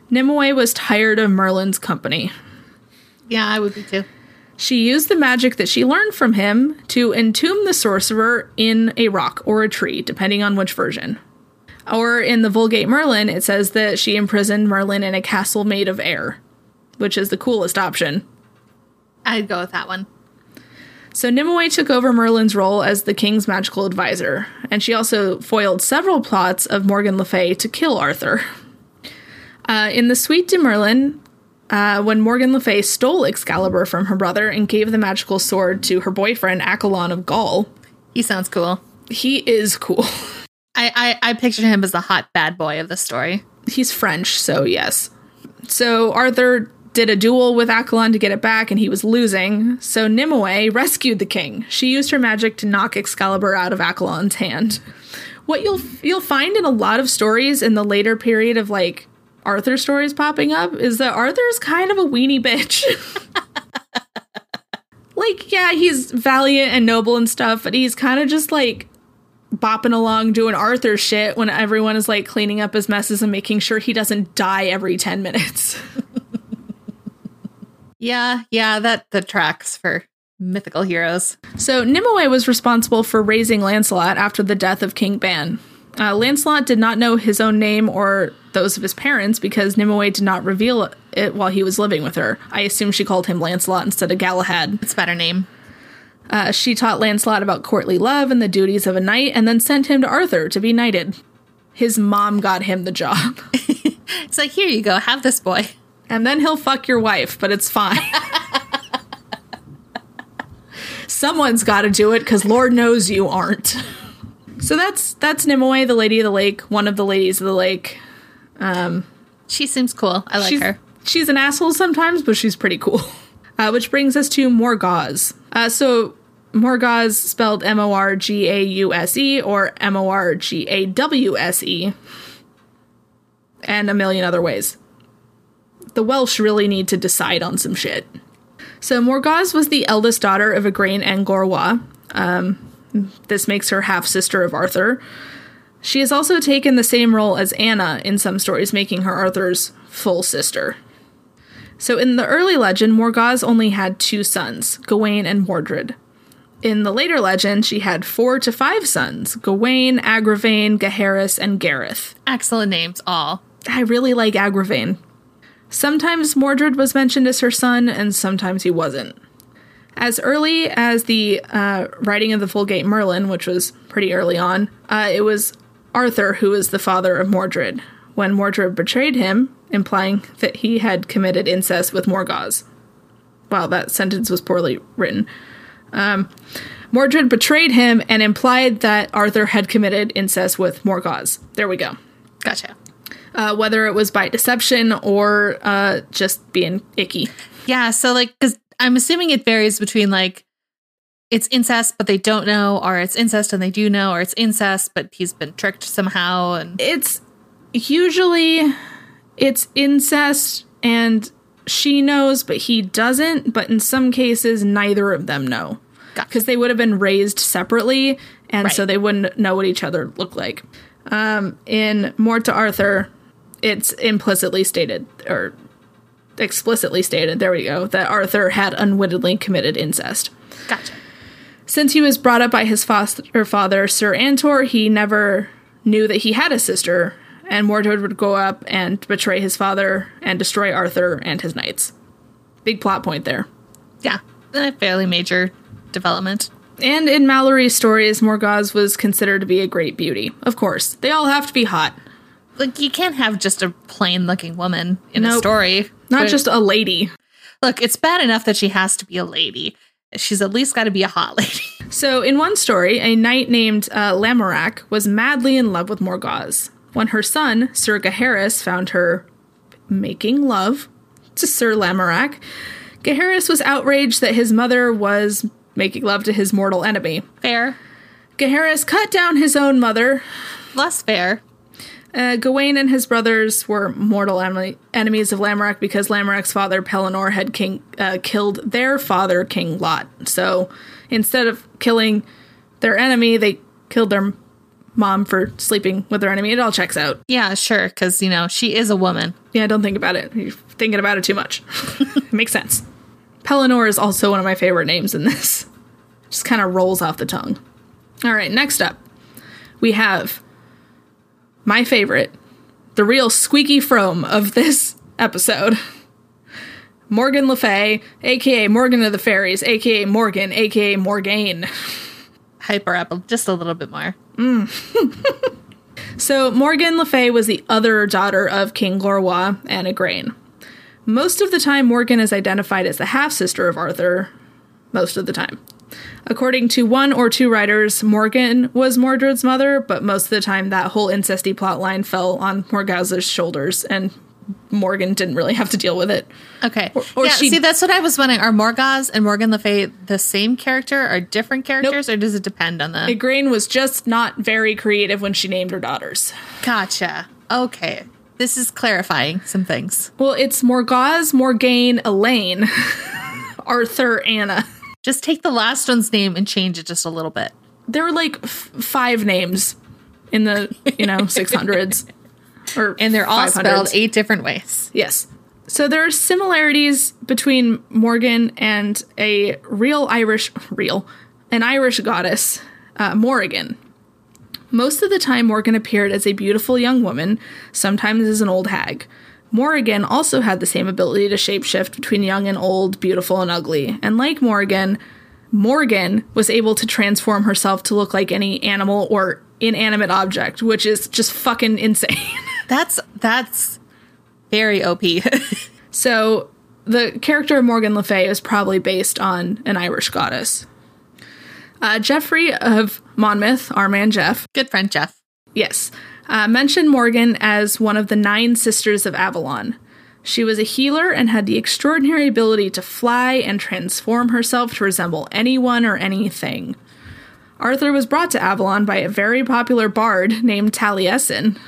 Nimue was tired of Merlin's company. Yeah, I would be too. She used the magic that she learned from him to entomb the sorcerer in a rock or a tree, depending on which version. Or in the Vulgate Merlin, it says that she imprisoned Merlin in a castle made of air, which is the coolest option. I'd go with that one. So Nimue took over Merlin's role as the king's magical advisor, and she also foiled several plots of Morgan Le Fay to kill Arthur. Uh, in the Suite du Merlin, uh, when Morgan Le Fay stole Excalibur from her brother and gave the magical sword to her boyfriend, Accolon of Gaul. He sounds cool. He is cool. I, I, I pictured him as the hot bad boy of the story. He's French, so yes. So Arthur did a duel with Accolon to get it back, and he was losing, so Nimue rescued the king. She used her magic to knock Excalibur out of Accolon's hand. What you'll you'll find in a lot of stories in the later period of, like, Arthur stories popping up is that Arthur's kind of a weenie bitch. Like, yeah, he's valiant and noble and stuff, but he's kind of just, like, bopping along doing Arthur shit when everyone is, like, cleaning up his messes and making sure he doesn't die every ten minutes. Yeah, yeah, that the tracks for mythical heroes. So Nimue was responsible for raising Lancelot after the death of King Ban. Uh, Lancelot did not know his own name or those of his parents because Nimue did not reveal it while he was living with her. I assume she called him Lancelot instead of Galahad. It's a better name. Uh, she taught Lancelot about courtly love and the duties of a knight and then sent him to Arthur to be knighted. His mom got him the job. It's like, here you go, have this boy. And then he'll fuck your wife, but it's fine. Someone's got to do it, because Lord knows you aren't. So that's that's Nimue, the Lady of the Lake, one of the Ladies of the Lake. Um, she seems cool. I like she's, her. She's an asshole sometimes, but she's pretty cool. Uh, which brings us to Morgause. Uh, so Morgause, spelled M O R G A U S E, or M O R G A W S E, and a million other ways. The Welsh really need to decide on some shit. So Morgause was the eldest daughter of Igraine and Gorlois. Um, this makes her half-sister of Arthur. She has also taken the same role as Anna in some stories, making her Arthur's full sister. So in the early legend, Morgause only had two sons, Gawain and Mordred. In the later legend, she had four to five sons, Gawain, Agravain, Gaheris, and Gareth. Excellent names, all. I really like Agravain. Sometimes Mordred was mentioned as her son, and sometimes he wasn't. As early as the uh, writing of the Vulgate Merlin, which was pretty early on, uh, it was Arthur who was the father of Mordred, when Mordred betrayed him, implying that he had committed incest with Morgause. Wow, that sentence was poorly written. Um, Mordred betrayed him and implied that Arthur had committed incest with Morgause. There we go. Gotcha. Uh, whether it was by deception or uh, just being icky. Yeah, so, like, because I'm assuming it varies between, like, it's incest, but they don't know, or it's incest and they do know, or it's incest, but he's been tricked somehow. And it's usually it's incest and she knows, but he doesn't. But in some cases, neither of them know, because they would have been raised separately. And right. So they wouldn't know what each other looked like. Um, in Morte d'Arthur, it's implicitly stated or explicitly stated, there we go, that Arthur had unwittingly committed incest. Gotcha. Since he was brought up by his foster father, Sir Antor, he never knew that he had a sister, and Mordred would go up and betray his father and destroy Arthur and his knights. Big plot point there. Yeah, a fairly major development. And in Malory's stories, Morgause was considered to be a great beauty. Of course, they all have to be hot. Like, you can't have just a plain-looking woman in nope. a story. Not just a lady. Look, it's bad enough that she has to be a lady. She's at least got to be a hot lady. So in one story, a knight named uh, Lamorak was madly in love with Morgause. When her son, Sir Gaheris, found her making love to Sir Lamorak, Gaheris was outraged that his mother was making love to his mortal enemy. Fair. Gaheris cut down his own mother. Less fair. Uh, Gawain and his brothers were mortal em- enemies of Lamorak because Lamorak's father, Pellinore, had king, uh, killed their father, King Lot. So instead of killing their enemy, they killed their mom for sleeping with their enemy. It all checks out. Yeah, sure, because, you know, she is a woman. Yeah, don't think about it. You're thinking about it too much. It makes sense. Pellinore is also one of my favorite names in this. Just kind of rolls off the tongue. All right, next up, we have my favorite, the real squeaky frome of this episode, Morgan Le Fay, a k a. Morgan of the Fairies, a k a. Morgan, a k a. Morgaine. Hyper apple, just a little bit more. Mm. So Morgan Le Fay was the other daughter of King Gorlois and Igraine. Most of the time, Morgan is identified as the half-sister of Arthur. Most of the time. According to one or two writers, Morgan was Mordred's mother, but most of the time that whole incesty plot line fell on Morgause's shoulders, and Morgan didn't really have to deal with it. Okay. Or, or yeah, she... see, that's what I was wondering. Are Morgause and Morgan Le Fay the same character, or different characters, nope. or does it depend on the... Igraine was just not very creative when she named her daughters. Gotcha. Okay. This is clarifying some things. Well, it's Morgause, Morgaine, Elaine, Arthur, Anna. Just take the last one's name and change it just a little bit. There were like f- five names in the, you know, six hundreds. Or and they're all spelled eight different ways. Yes. So there are similarities between Morgan and a real Irish, real, an Irish goddess, uh, Morrigan. Most of the time, Morgan appeared as a beautiful young woman, sometimes as an old hag. Morrigan also had the same ability to shapeshift between young and old, beautiful and ugly. And like Morrigan, Morgan was able to transform herself to look like any animal or inanimate object, which is just fucking insane. That's that's very O P. So the character of Morgan Le Fay is probably based on an Irish goddess. Uh, Geoffrey of Monmouth, our man Jeff. Good friend Jeff. Yes. Uh, mentioned Morgan as one of the nine sisters of Avalon. She was a healer and had the extraordinary ability to fly and transform herself to resemble anyone or anything. Arthur was brought to Avalon by a very popular bard named Taliesin.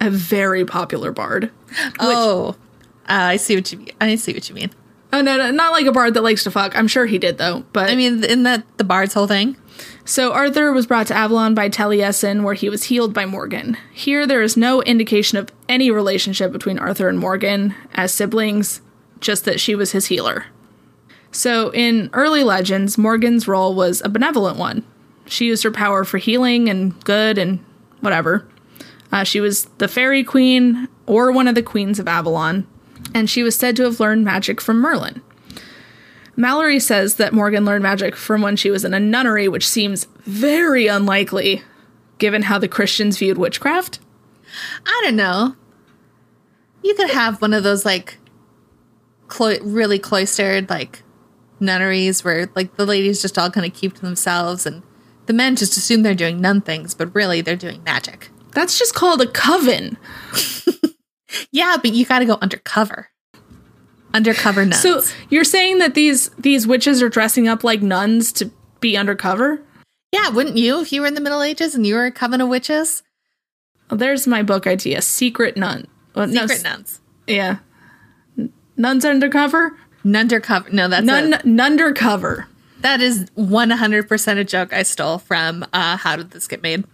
A very popular bard. Which, oh, uh, I see what you mean. I see what you mean. Oh, no, no, not like a bard that likes to fuck. I'm sure he did, though. But I mean, isn't that the bard's whole thing? So Arthur was brought to Avalon by Taliesin, where he was healed by Morgan. Here, there is no indication of any relationship between Arthur and Morgan as siblings, just that she was his healer. So in early legends, Morgan's role was a benevolent one. She used her power for healing and good and whatever. Uh, she was the fairy queen or one of the queens of Avalon, and she was said to have learned magic from Merlin. Malory says that Morgan learned magic from when she was in a nunnery, which seems very unlikely, given how the Christians viewed witchcraft. I don't know. You could have one of those, like, clo- really cloistered, like, nunneries where, like, the ladies just all kind of keep to themselves and the men just assume they're doing nun things, but really they're doing magic. That's just called a coven. Yeah, but you got to go undercover. Undercover nuns. So you're saying that these these witches are dressing up like nuns to be undercover? Yeah, wouldn't you if you were in the Middle Ages and you were a coven of witches? Well, there's my book idea. Secret nun. Well, Secret no, nuns. Yeah. Nuns undercover? Nundercover. No, that's Nun, a... Nundercover. That is one hundred percent a joke I stole from uh, How Did This Get Made?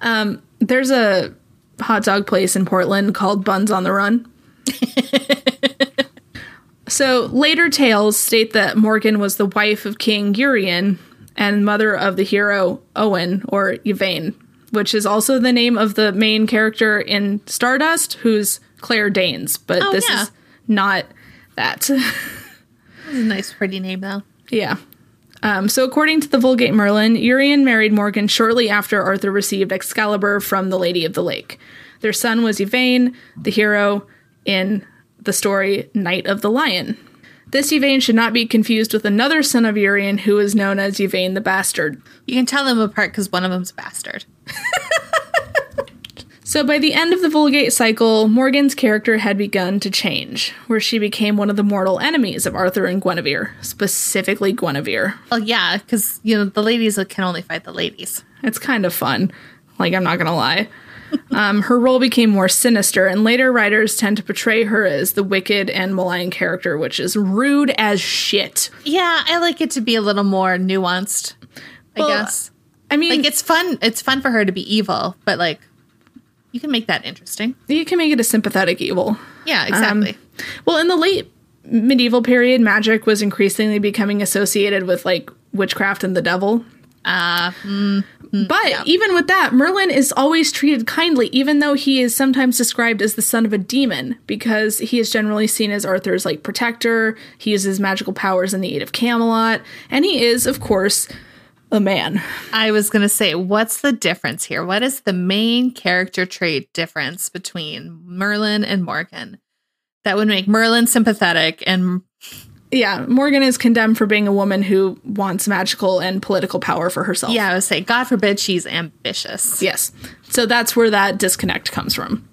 um, There's a hot dog place in Portland called Buns on the Run. So later tales state that Morgan was the wife of King Urien and mother of the hero Owen, or Yvain, which is also the name of the main character in Stardust, who's Claire Danes. But oh, this yeah. is not that. That's a nice, pretty name, though. Yeah. Um, so according to the Vulgate Merlin, Urien married Morgan shortly after Arthur received Excalibur from the Lady of the Lake. Their son was Yvain, the hero in the story Knight of the Lion. This Yvain should not be confused with another son of Urien who is known as Yvain the Bastard. You can tell them apart because one of them's a bastard. So by the end of the Vulgate Cycle, Morgan's character had begun to change, where she became one of the mortal enemies of Arthur and Guinevere, specifically Guinevere. Well, yeah, because, you know, the ladies can only fight the ladies. It's kind of fun. Like, I'm not going to lie. um, her role became more sinister, and later writers tend to portray her as the wicked and malign character, which is rude as shit. Yeah, I like it to be a little more nuanced, I well, guess. I mean... Like, it's fun. It's fun for her to be evil, but, like, you can make that interesting. You can make it a sympathetic evil. Yeah, exactly. Um, well, in the late medieval period, magic was increasingly becoming associated with, like, witchcraft and the devil. Uh, mm, mm, but yeah. Even with that, Merlin is always treated kindly, even though he is sometimes described as the son of a demon, because he is generally seen as Arthur's, like, protector. He uses magical powers in the aid of Camelot. And he is, of course, a man. I was going to say, what's the difference here? What is the main character trait difference between Merlin and Morgan that would make Merlin sympathetic and... Yeah, Morgan is condemned for being a woman who wants magical and political power for herself. Yeah, I would say, God forbid she's ambitious. Yes. So that's where that disconnect comes from.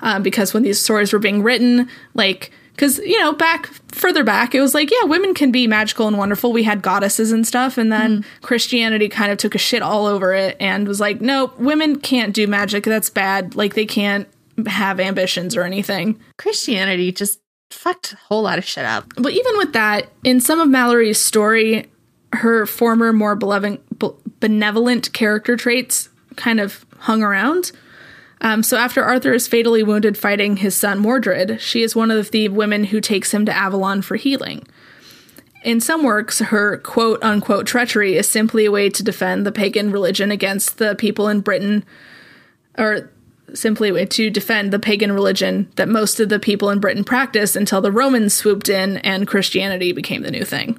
Um, because when these stories were being written, like, because, you know, back, further back, it was like, yeah, women can be magical and wonderful. We had goddesses and stuff. And then mm. Christianity kind of took a shit all over it and was like, no, women can't do magic. That's bad. Like, they can't have ambitions or anything. Christianity just fucked a whole lot of shit up. But even with that, in some of Malory's story, her former more benevolent character traits kind of hung around. Um, so after Arthur is fatally wounded fighting his son Mordred, she is one of the women who takes him to Avalon for healing. In some works, her quote-unquote treachery is simply a way to defend the pagan religion against the people in Britain, or... simply a way to defend the pagan religion that most of the people in Britain practiced until the Romans swooped in and Christianity became the new thing.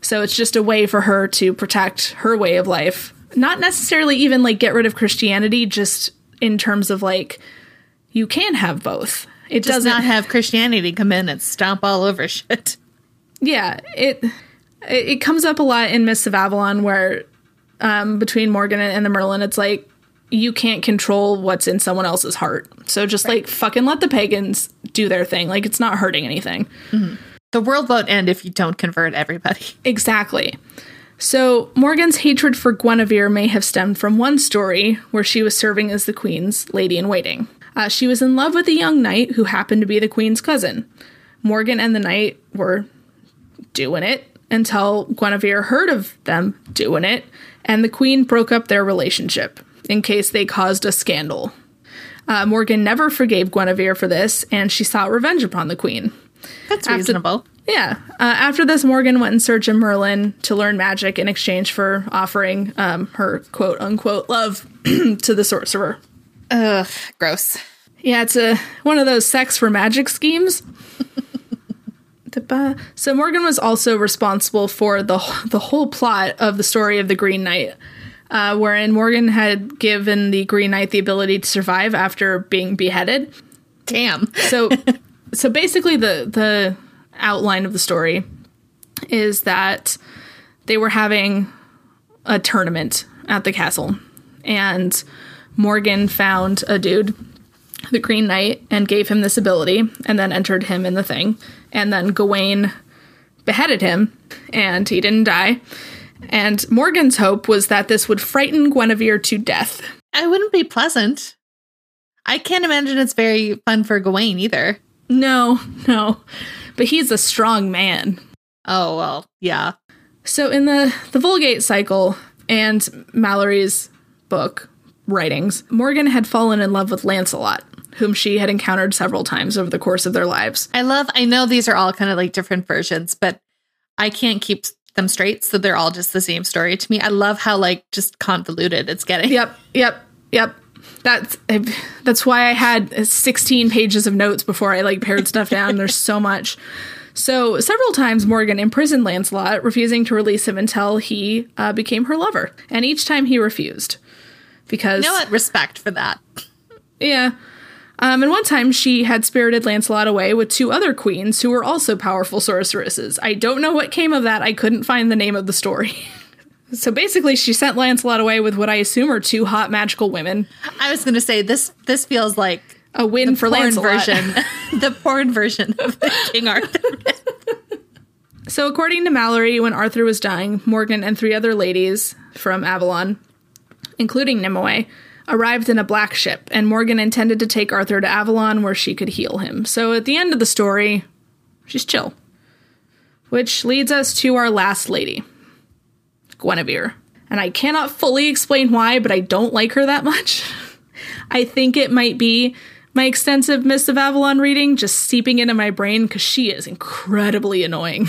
So it's just a way for her to protect her way of life. Not necessarily even, like, get rid of Christianity, just in terms of, like, you can have both. It does not have Christianity come in and stomp all over shit. Yeah, it, it comes up a lot in Mists of Avalon where um, between Morgan and the Merlin, it's like, you can't control what's in someone else's heart. So just, right. like, fucking let the pagans do their thing. Like, it's not hurting anything. Mm-hmm. The world won't end if you don't convert everybody. Exactly. So Morgan's hatred for Guinevere may have stemmed from one story where she was serving as the queen's lady-in-waiting. Uh, she was in love with a young knight who happened to be the queen's cousin. Morgan and the knight were doing it until Guinevere heard of them doing it, and the queen broke up their relationship in case they caused a scandal. Uh, Morgan never forgave Guinevere for this, and she sought revenge upon the queen. That's after, reasonable. Yeah. Uh, after this, Morgan went in search of Merlin to learn magic in exchange for offering um, her quote-unquote love to the sorcerer. Ugh, gross. Yeah, it's a, one of those sex for magic schemes. So Morgan was also responsible for the the whole plot of the story of the Green Knight, uh, wherein Morgan had given the Green Knight the ability to survive after being beheaded. Damn. So so basically the the outline of the story is that they were having a tournament at the castle, and Morgan found a dude, the Green Knight, and gave him this ability, and then entered him in the thing. And then Gawain beheaded him, and he didn't die. And Morgan's hope was that this would frighten Guinevere to death. It wouldn't be pleasant. I can't imagine it's very fun for Gawain either. No, no. But he's a strong man. Oh, well, yeah. So in the, the Vulgate Cycle and Malory's book, writings, Morgan had fallen in love with Lancelot, whom she had encountered several times over the course of their lives. I love, I know these are all kind of like different versions, but I can't keep them straight, so they're all just the same story to me. I love how like just convoluted it's getting. Yep, yep, yep. That's that's why I had sixteen pages of notes before I like pared stuff down. There's so much. So several times Morgan imprisoned Lancelot, refusing to release him until he uh, became her lover. And each time he refused. Because you know what? Respect for that. Yeah. Um, and one time she had spirited Lancelot away with two other queens who were also powerful sorceresses. I don't know what came of that. I couldn't find the name of the story. So basically she sent Lancelot away with what I assume are two hot magical women. I was going to say, this this feels like a win for Lancelot. Version, the porn version of the King Arthur. So according to Malory, when Arthur was dying, Morgan and three other ladies from Avalon, including Nimue, arrived in a black ship, and Morgan intended to take Arthur to Avalon where she could heal him. So at the end of the story, she's chill. Which leads us to our last lady, Guinevere. And I cannot fully explain why, but I don't like her that much. I think it might be my extensive Mists of Avalon reading just seeping into my brain, because she is incredibly annoying.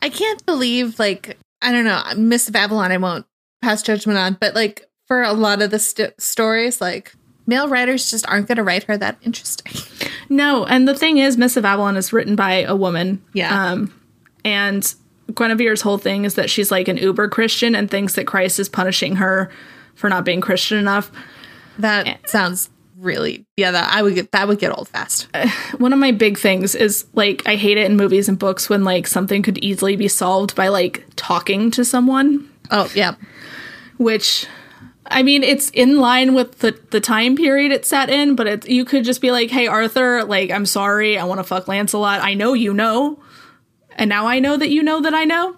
I can't believe, like, I don't know, Mists of Avalon I won't pass judgment on, but like for a lot of the st- stories, like male writers just aren't going to write her that interesting. No, and the thing is, Mists of Avalon is written by a woman. Yeah, um, and Guinevere's whole thing is that she's like an uber Christian and thinks that Christ is punishing her for not being Christian enough. That and, sounds really yeah. That I would get that would get old fast. Uh, one of my big things is like I hate it in movies and books when like something could easily be solved by like talking to someone. Oh yeah. Which, I mean, it's in line with the, the time period it's set in, but it, you could just be like, hey, Arthur, like, I'm sorry, I want to fuck Lancelot. I know you know, and now I know that you know that I know.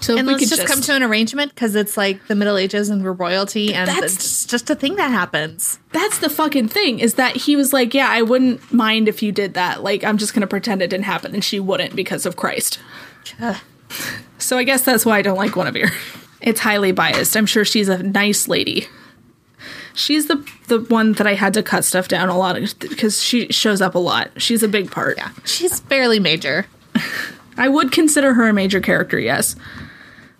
So and if let's we could just, just come to an arrangement, because it's like the Middle Ages and we're royalty, and that's, it's just a thing that happens. That's the fucking thing, is that he was like, yeah, I wouldn't mind if you did that. Like, I'm just going to pretend it didn't happen, and she wouldn't because of Christ. Yeah. So I guess that's why I don't like Guinevere. It's highly biased. I'm sure she's a nice lady. She's the the one that I had to cut stuff down a lot because she shows up a lot. She's a big part. Yeah, she's fairly major. I would consider her a major character, yes.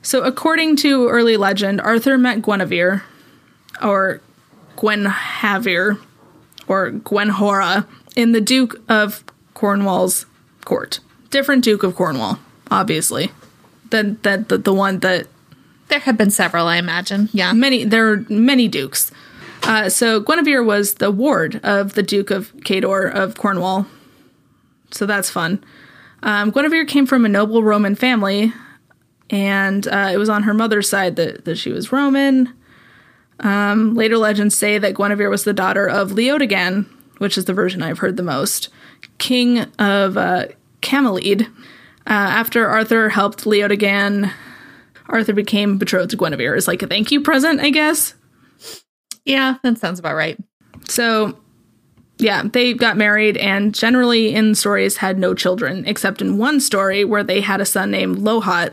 So according to early legend, Arthur met Guinevere, or Gwenhavere, or Gwenhora, in the Duke of Cornwall's court. Different Duke of Cornwall, obviously, than the, the, the one that... There have been several, I imagine. Yeah. Many, there are many dukes. Uh, so Guinevere was the ward of the Duke of Cador of Cornwall. So that's fun. Um, Guinevere came from a noble Roman family, and uh, it was on her mother's side that, that she was Roman. Um, later legends say that Guinevere was the daughter of Leodegan, which is the version I've heard the most, king of uh, Camelot. Uh, after Arthur helped Leodegan... Arthur became betrothed to Guinevere as like a thank you present, I guess. Yeah, that sounds about right. So, yeah, they got married and generally in stories had no children, except in one story where they had a son named Lohat.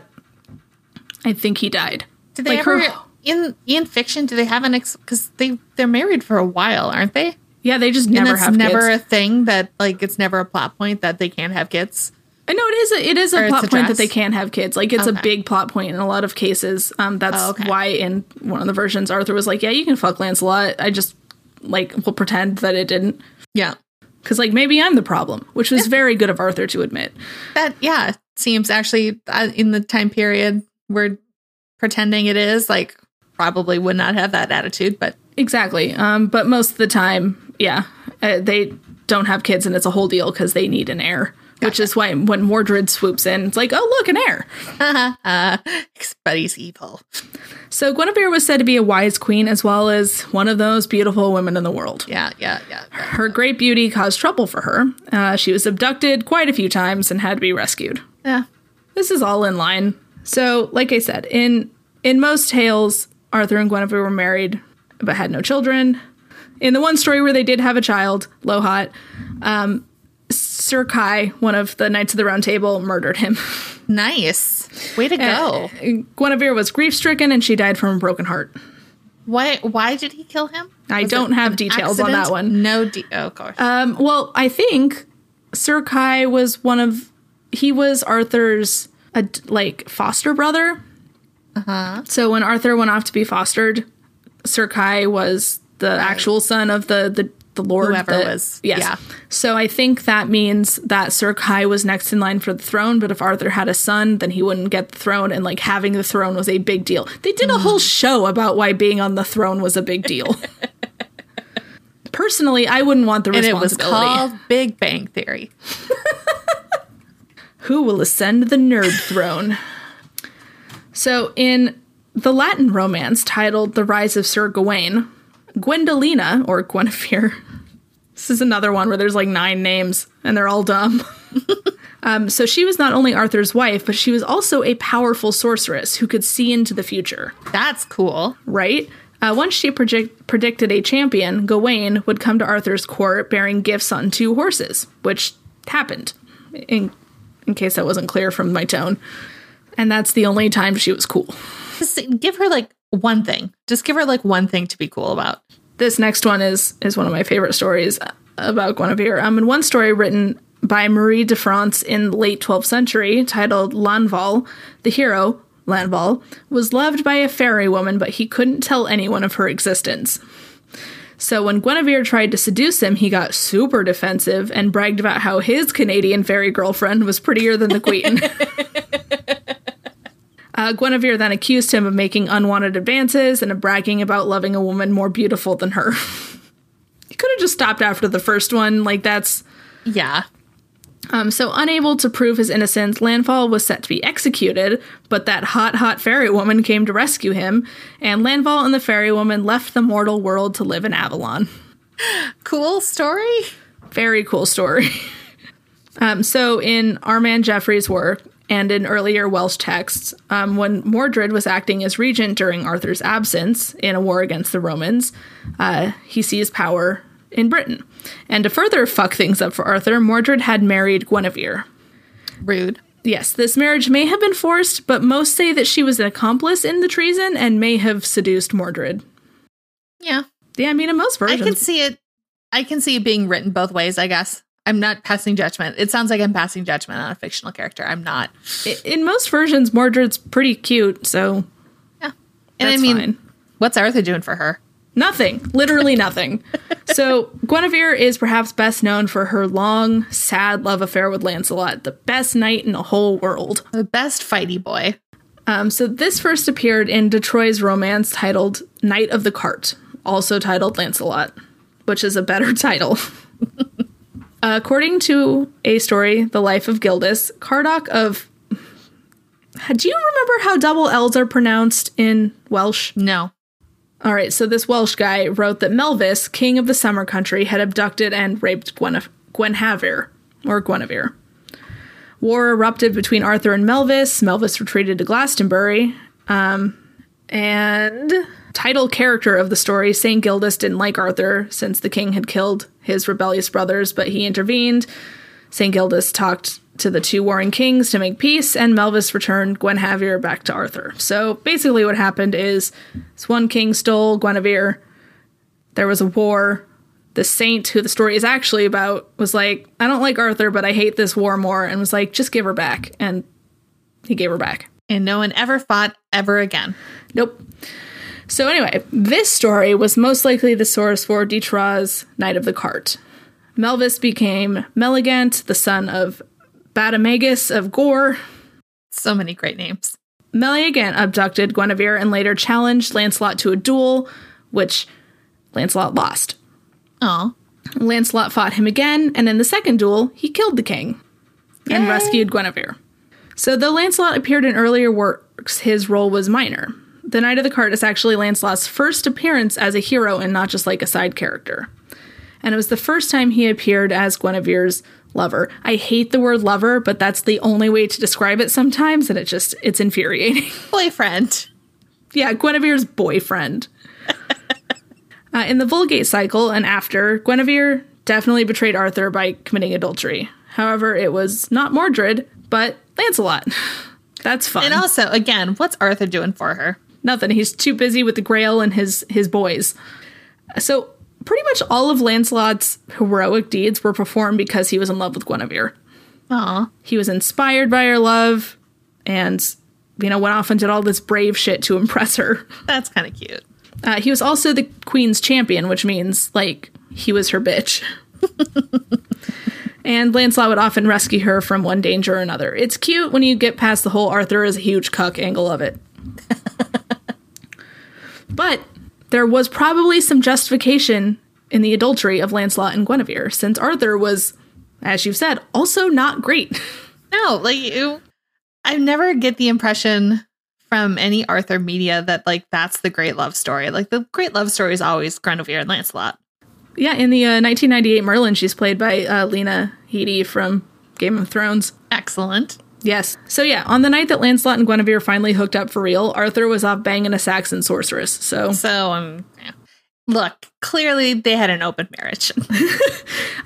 I think he died. Did they like ever, her, in, in fiction, do they have an ex? Because they, they're married for a while, aren't they? Yeah, they just never and have never kids. It's never a thing that, like, it's never a plot point that they can't have kids. No, it is a, it is a plot point that they can't have kids. Like, it's okay. A big plot point in a lot of cases. Um, that's oh, okay. Why in one of the versions, Arthur was like, yeah, you can fuck Lancelot. I just, like, will pretend that it didn't. Yeah. Because, like, maybe I'm the problem, which was very good of Arthur to admit. That, yeah, seems actually uh, in the time period we're pretending it is, like, probably would not have that attitude, but... Exactly. Um, but most of the time, yeah, uh, they don't have kids, and it's a whole deal because they need an heir. Gotcha. Which is why when Mordred swoops in, it's like, oh, look, an heir. Uh-huh. Uh, but he's evil. So Guinevere was said to be a wise queen as well as one of those beautiful women in the world. Yeah, yeah, yeah. yeah her yeah. great beauty caused trouble for her. Uh, she was abducted quite a few times and had to be rescued. Yeah. This is all in line. So, like I said, in in most tales, Arthur and Guinevere were married but had no children. In the one story where they did have a child, Lohot, um... Sir Kai, one of the Knights of the Round Table, murdered him. Nice. Way to go. Uh, Guinevere was grief-stricken, and she died from a broken heart. Why Why did he kill him? I was don't have details accident? on that one. No de- Oh, of course. Um, well, I think Sir Kai was one of... He was Arthur's, uh, like, foster brother. Uh-huh. So when Arthur went off to be fostered, Sir Kai was the right. actual son of the... the The Lord Whoever that, was. Yes. Yeah. So I think that means that Sir Kai was next in line for the throne, but if Arthur had a son, then he wouldn't get the throne, and like having the throne was a big deal. They did mm. a whole show about why being on the throne was a big deal. Personally, I wouldn't want the and responsibility. And it was called Big Bang Theory. Who will ascend the nerd throne? So in the Latin romance titled The Rise of Sir Gawain, Gwendolina, or Guinevere, this is another one where there's like nine names and they're all dumb. um, so she was not only Arthur's wife, but she was also a powerful sorceress who could see into the future. That's cool. Right? Uh, once she predict- predicted a champion, Gawain would come to Arthur's court bearing gifts on two horses, which happened, in, in case that wasn't clear from my tone. And that's the only time she was cool. Just give her like one thing. Just give her like one thing to be cool about. This next one is is one of my favorite stories about Guinevere. Um, in one story written by Marie de France in the late twelfth century, titled Lanval, the hero, Lanval, was loved by a fairy woman, but he couldn't tell anyone of her existence. So when Guinevere tried to seduce him, he got super defensive and bragged about how his Canadian fairy girlfriend was prettier than the queen. Uh, Guinevere then accused him of making unwanted advances and of bragging about loving a woman more beautiful than her. He could have just stopped after the first one. Like, that's... Yeah. Um, so, unable to prove his innocence, Lanval was set to be executed, but that hot, hot fairy woman came to rescue him, and Lanval and the fairy woman left the mortal world to live in Avalon. Cool story? Very cool story. um, so, in Armand Geoffrey's work, and in earlier Welsh texts, um, when Mordred was acting as regent during Arthur's absence in a war against the Romans, uh, he seized power in Britain. And to further fuck things up for Arthur, Mordred had married Guinevere. Rude. Yes, this marriage may have been forced, but most say that she was an accomplice in the treason and may have seduced Mordred. Yeah. Yeah, I mean, in most versions. I can see it. I can see it being written both ways, I guess. I'm not passing judgment. It sounds like I'm passing judgment on a fictional character. I'm not. In most versions, Mordred's pretty cute, so yeah. And I mean, fine. What's Arthur doing for her? Nothing. Literally nothing. So Guinevere is perhaps best known for her long, sad love affair with Lancelot, the best knight in the whole world. The best fighty boy. Um, so this first appeared in de Troyes' romance titled Knight of the Cart, also titled Lancelot, which is a better title. According to a story, The Life of Gildas, Cardach of... Do you remember how double L's are pronounced in Welsh? No. All right, so this Welsh guy wrote that Melvis, king of the summer country, had abducted and raped Gwenef- Gwenhaver, or Guinevere. War erupted between Arthur and Melvis. Melvis retreated to Glastonbury. Um, and... Title character of the story, Saint Gildas didn't like Arthur since the king had killed his rebellious brothers, but he intervened. Saint Gildas talked to the two warring kings to make peace, and Melvis returned Guinevere back to Arthur. So basically what happened is this one king stole Guinevere. There was a war. The saint, who the story is actually about, was like, I don't like Arthur, but I hate this war more, and was like, just give her back. And he gave her back. And no one ever fought ever again. Nope. So anyway, this story was most likely the source for de Troyes' Knight of the Cart. Melvis became Meligant, the son of Bademagus of Gore. So many great names. Meligant abducted Guinevere and later challenged Lancelot to a duel, which Lancelot lost. Aw. Lancelot fought him again, and in the second duel, he killed the king and Yay. rescued Guinevere. So though Lancelot appeared in earlier works, his role was minor. The Knight of the Cart is actually Lancelot's first appearance as a hero and not just like a side character. And it was the first time he appeared as Guinevere's lover. I hate the word lover, but that's the only way to describe it sometimes, and it just, it's infuriating. Boyfriend. Yeah, Guinevere's boyfriend. Uh, in the Vulgate Cycle and after, Guinevere definitely betrayed Arthur by committing adultery. However, it was not Mordred, but Lancelot. That's fun. And also, again, what's Arthur doing for her? Nothing. He's too busy with the Grail and his, his boys. So pretty much all of Lancelot's heroic deeds were performed because he was in love with Guinevere. Aw. He was inspired by her love and, you know, went off and did all this brave shit to impress her. That's kind of cute. Uh, he was also the queen's champion, which means, like, he was her bitch. And Lancelot would often rescue her from one danger or another. It's cute when you get past the whole Arthur is a huge cuck angle of it. But there was probably some justification in the adultery of Lancelot and Guinevere, since Arthur was, as you've said, also not great. No, like, you, I never get the impression from any Arthur media that, like, that's the great love story. Like, the great love story is always Guinevere and Lancelot. Yeah, in the uh, nineteen ninety-eight Merlin, she's played by uh, Lena Headey from Game of Thrones. Excellent. Yes. So, yeah, on the night that Lancelot and Guinevere finally hooked up for real, Arthur was off banging a Saxon sorceress, so... So, um... yeah. Look, clearly they had an open marriage.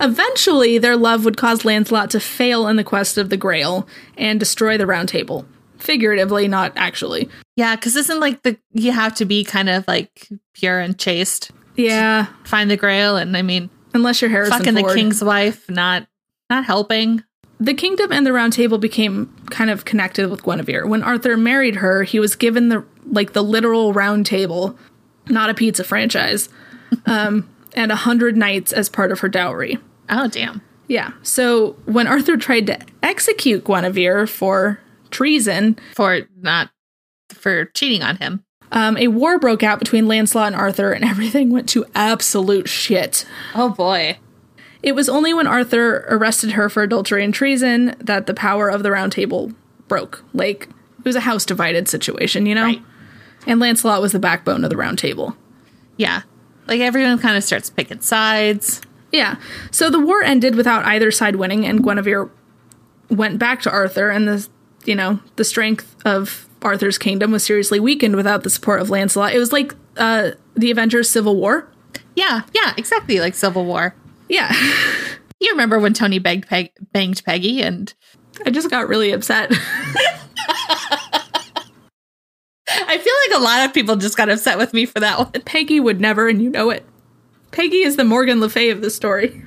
Eventually, their love would cause Lancelot to fail in the quest of the Grail and destroy the Round Table. Figuratively, not actually. Yeah, because isn't like the you have to be kind of like pure and chaste. Yeah, find the Grail, and I mean, unless you're Harrison fucking Ford. The king's wife, not not helping. The kingdom and the Round Table became kind of connected with Guinevere. When Arthur married her, he was given the like the literal Round Table, not a pizza franchise, um, and a hundred knights as part of her dowry. Oh damn! Yeah. So when Arthur tried to execute Guinevere for treason for not for cheating on him. Um, a war broke out between Lancelot and Arthur, and everything went to absolute shit. Oh boy! It was only when Arthur arrested her for adultery and treason that the power of the Round Table broke. Like it was a house divided situation, you know. Right. And Lancelot was the backbone of the Round Table. Yeah, like everyone kind of starts picking sides. Yeah. So the war ended without either side winning, and Guinevere went back to Arthur, and the You know, the strength of Arthur's kingdom was seriously weakened without the support of Lancelot. It was like uh, the Avengers Civil War. Yeah, yeah, exactly like Civil War. Yeah. You remember when Tony begged Peg- banged Peggy and... I just got really upset. I feel like a lot of people just got upset with me for that one. Peggy would never, and you know it. Peggy is the Morgan Le Fay of the story.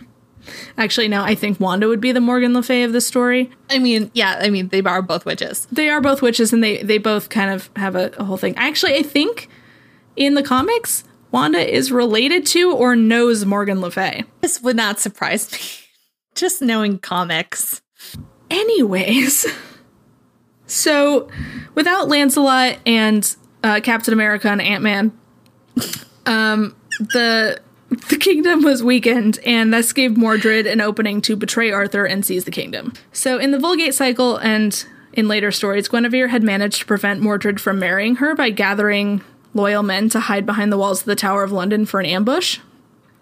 Actually, no, I think Wanda would be the Morgan Le Fay of this story. I mean, yeah, I mean, they are both witches. They are both witches, and they, they both kind of have a, a whole thing. Actually, I think in the comics, Wanda is related to or knows Morgan Le Fay. This would not surprise me, just knowing comics. Anyways, so without Lancelot and uh, Captain America and Ant-Man, um, the... The kingdom was weakened, and thus gave Mordred an opening to betray Arthur and seize the kingdom. So in the Vulgate Cycle and in later stories, Guinevere had managed to prevent Mordred from marrying her by gathering loyal men to hide behind the walls of the Tower of London for an ambush,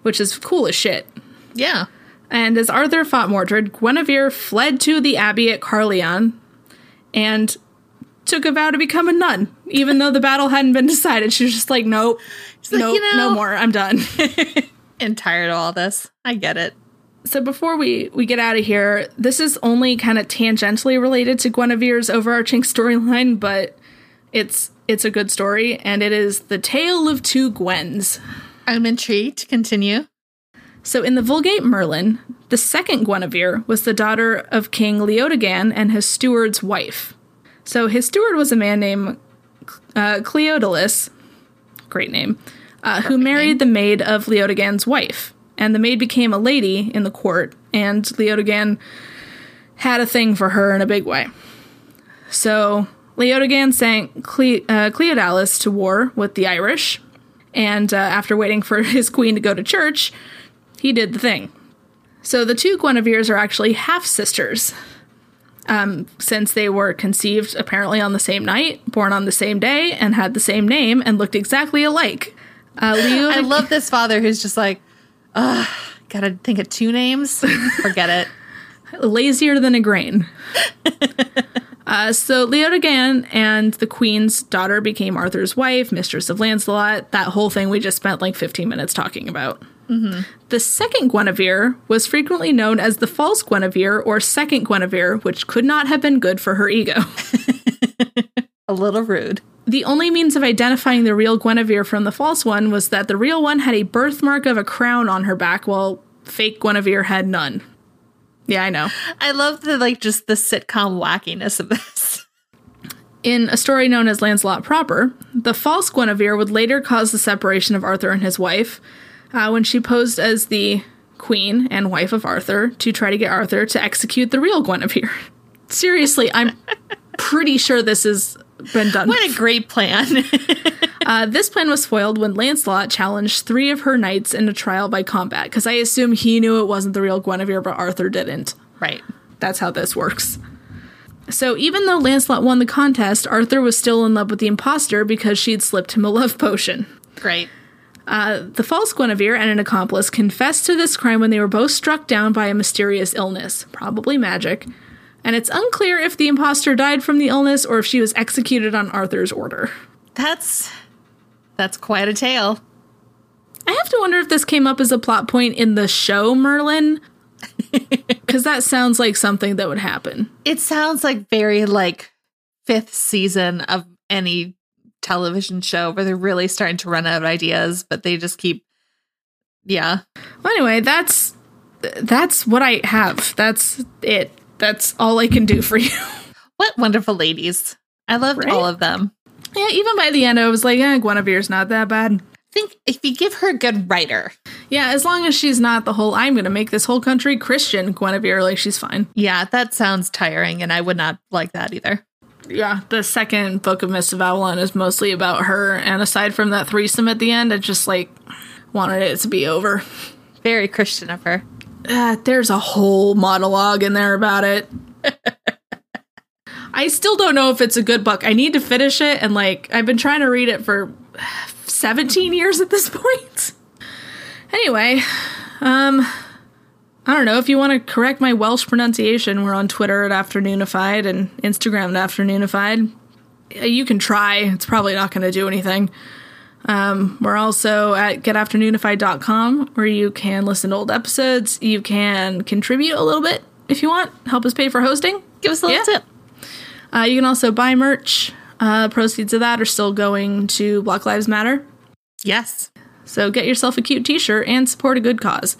which is cool as shit. Yeah. And as Arthur fought Mordred, Guinevere fled to the abbey at Carleon and took a vow to become a nun, even though the battle hadn't been decided. She was just like, nope, like, nope, you know, no more. I'm done. I'm tired of all this. I get it. So before we, we get out of here, this is only kind of tangentially related to Guinevere's overarching storyline, but it's it's a good story, and it is The Tale of Two Gwens. I'm intrigued. Continue. So in the Vulgate Merlin, the second Guinevere was the daughter of King Leodegan and his steward's wife. So his steward was a man named uh, Cleodulus, great name, uh, who married name. the maid of Leodegan's wife, and the maid became a lady in the court, and Leodegan had a thing for her in a big way. So Leodegan sent Cle- uh, Cleodalis to war with the Irish, and uh, after waiting for his queen to go to church, he did the thing. So the two Guineveres are actually half-sisters, um, since they were conceived apparently on the same night, born on the same day, and had the same name, and looked exactly alike. Uh, Leo- I love this father who's just like, ugh, gotta think of two names? Forget it. Lazier than Igraine. Uh, so Leodegan and the queen's daughter became Arthur's wife, mistress of Lancelot, that whole thing we just spent like fifteen minutes talking about. Mm-hmm. The second Guinevere was frequently known as the false Guinevere or second Guinevere, which could not have been good for her ego. A little rude. The only means of identifying the real Guinevere from the false one was that the real one had a birthmark of a crown on her back, while fake Guinevere had none. Yeah, I know. I love the, like, just the sitcom wackiness of this. In a story known as Lancelot Proper, the false Guinevere would later cause the separation of Arthur and his wife uh, when she posed as the queen and wife of Arthur to try to get Arthur to execute the real Guinevere. Seriously, I'm pretty sure this has been done. What a great plan. uh, this plan was foiled when Lancelot challenged three of her knights in a trial by combat, because I assume he knew it wasn't the real Guinevere, but Arthur didn't. Right. That's how this works. So even though Lancelot won the contest, Arthur was still in love with the imposter because she'd slipped him a love potion. Right. Uh, the false Guinevere and an accomplice confessed to this crime when they were both struck down by a mysterious illness, probably magic, and it's unclear if the imposter died from the illness or if she was executed on Arthur's order. That's that's quite a tale. I have to wonder if this came up as a plot point in the show Merlin, because that sounds like something that would happen. It sounds like very like fifth season of any television show where they're really starting to run out of ideas, but they just keep, yeah. Well, anyway, that's that's what I have. That's it. That's all I can do for you. What wonderful ladies. I loved right? all of them. Yeah, even by the end, I was like, eh, Guinevere's not that bad. I think if you give her a good writer. Yeah, as long as she's not the whole, I'm going to make this whole country Christian Guinevere, like, she's fine. Yeah, that sounds tiring, and I would not like that either. Yeah, the second book of Mists of Avalon is mostly about her, and aside from that threesome at the end, I just, like, wanted it to be over. Very Christian of her. Uh, there's a whole monologue in there about it. I still don't know if it's a good book. I need to finish it, and, like, I've been trying to read it for seventeen years at this point. Anyway, um, I don't know. If you want to correct my Welsh pronunciation, we're on Twitter at Afternoonified and Instagram at Afternoonified. You can try. It's probably not going to do anything. Um, we're also at get afternoonified dot com, where you can listen to old episodes. You can contribute a little bit if you want. Help us pay for hosting. Give us a little yeah. tip. Uh, you can also buy merch. Uh, proceeds of that are still going to Black Lives Matter. Yes. So get yourself a cute t-shirt and support a good cause.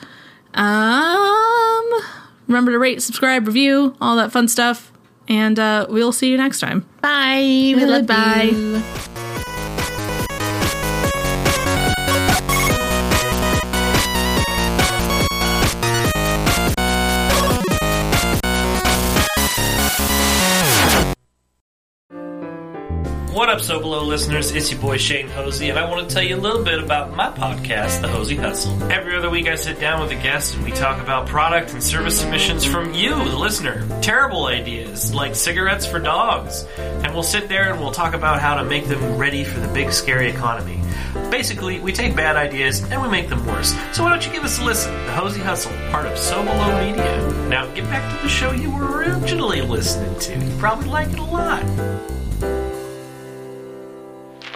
Um, remember to rate, subscribe, review, all that fun stuff. And uh, we'll see you next time. Bye. We Hello, love bye. You. What up, So Below listeners? It's your boy Shane Hosey, and I want to tell you a little bit about my podcast, The Hosey Hustle. Every other week I sit down with a guest and we talk about product and service submissions from you, the listener. Terrible ideas, like cigarettes for dogs. And we'll sit there and we'll talk about how to make them ready for the big, scary economy. Basically, we take bad ideas and we make them worse. So why don't you give us a listen? The Hosey Hustle, part of So Below Media. Now get back to the show you were originally listening to. You probably like it a lot.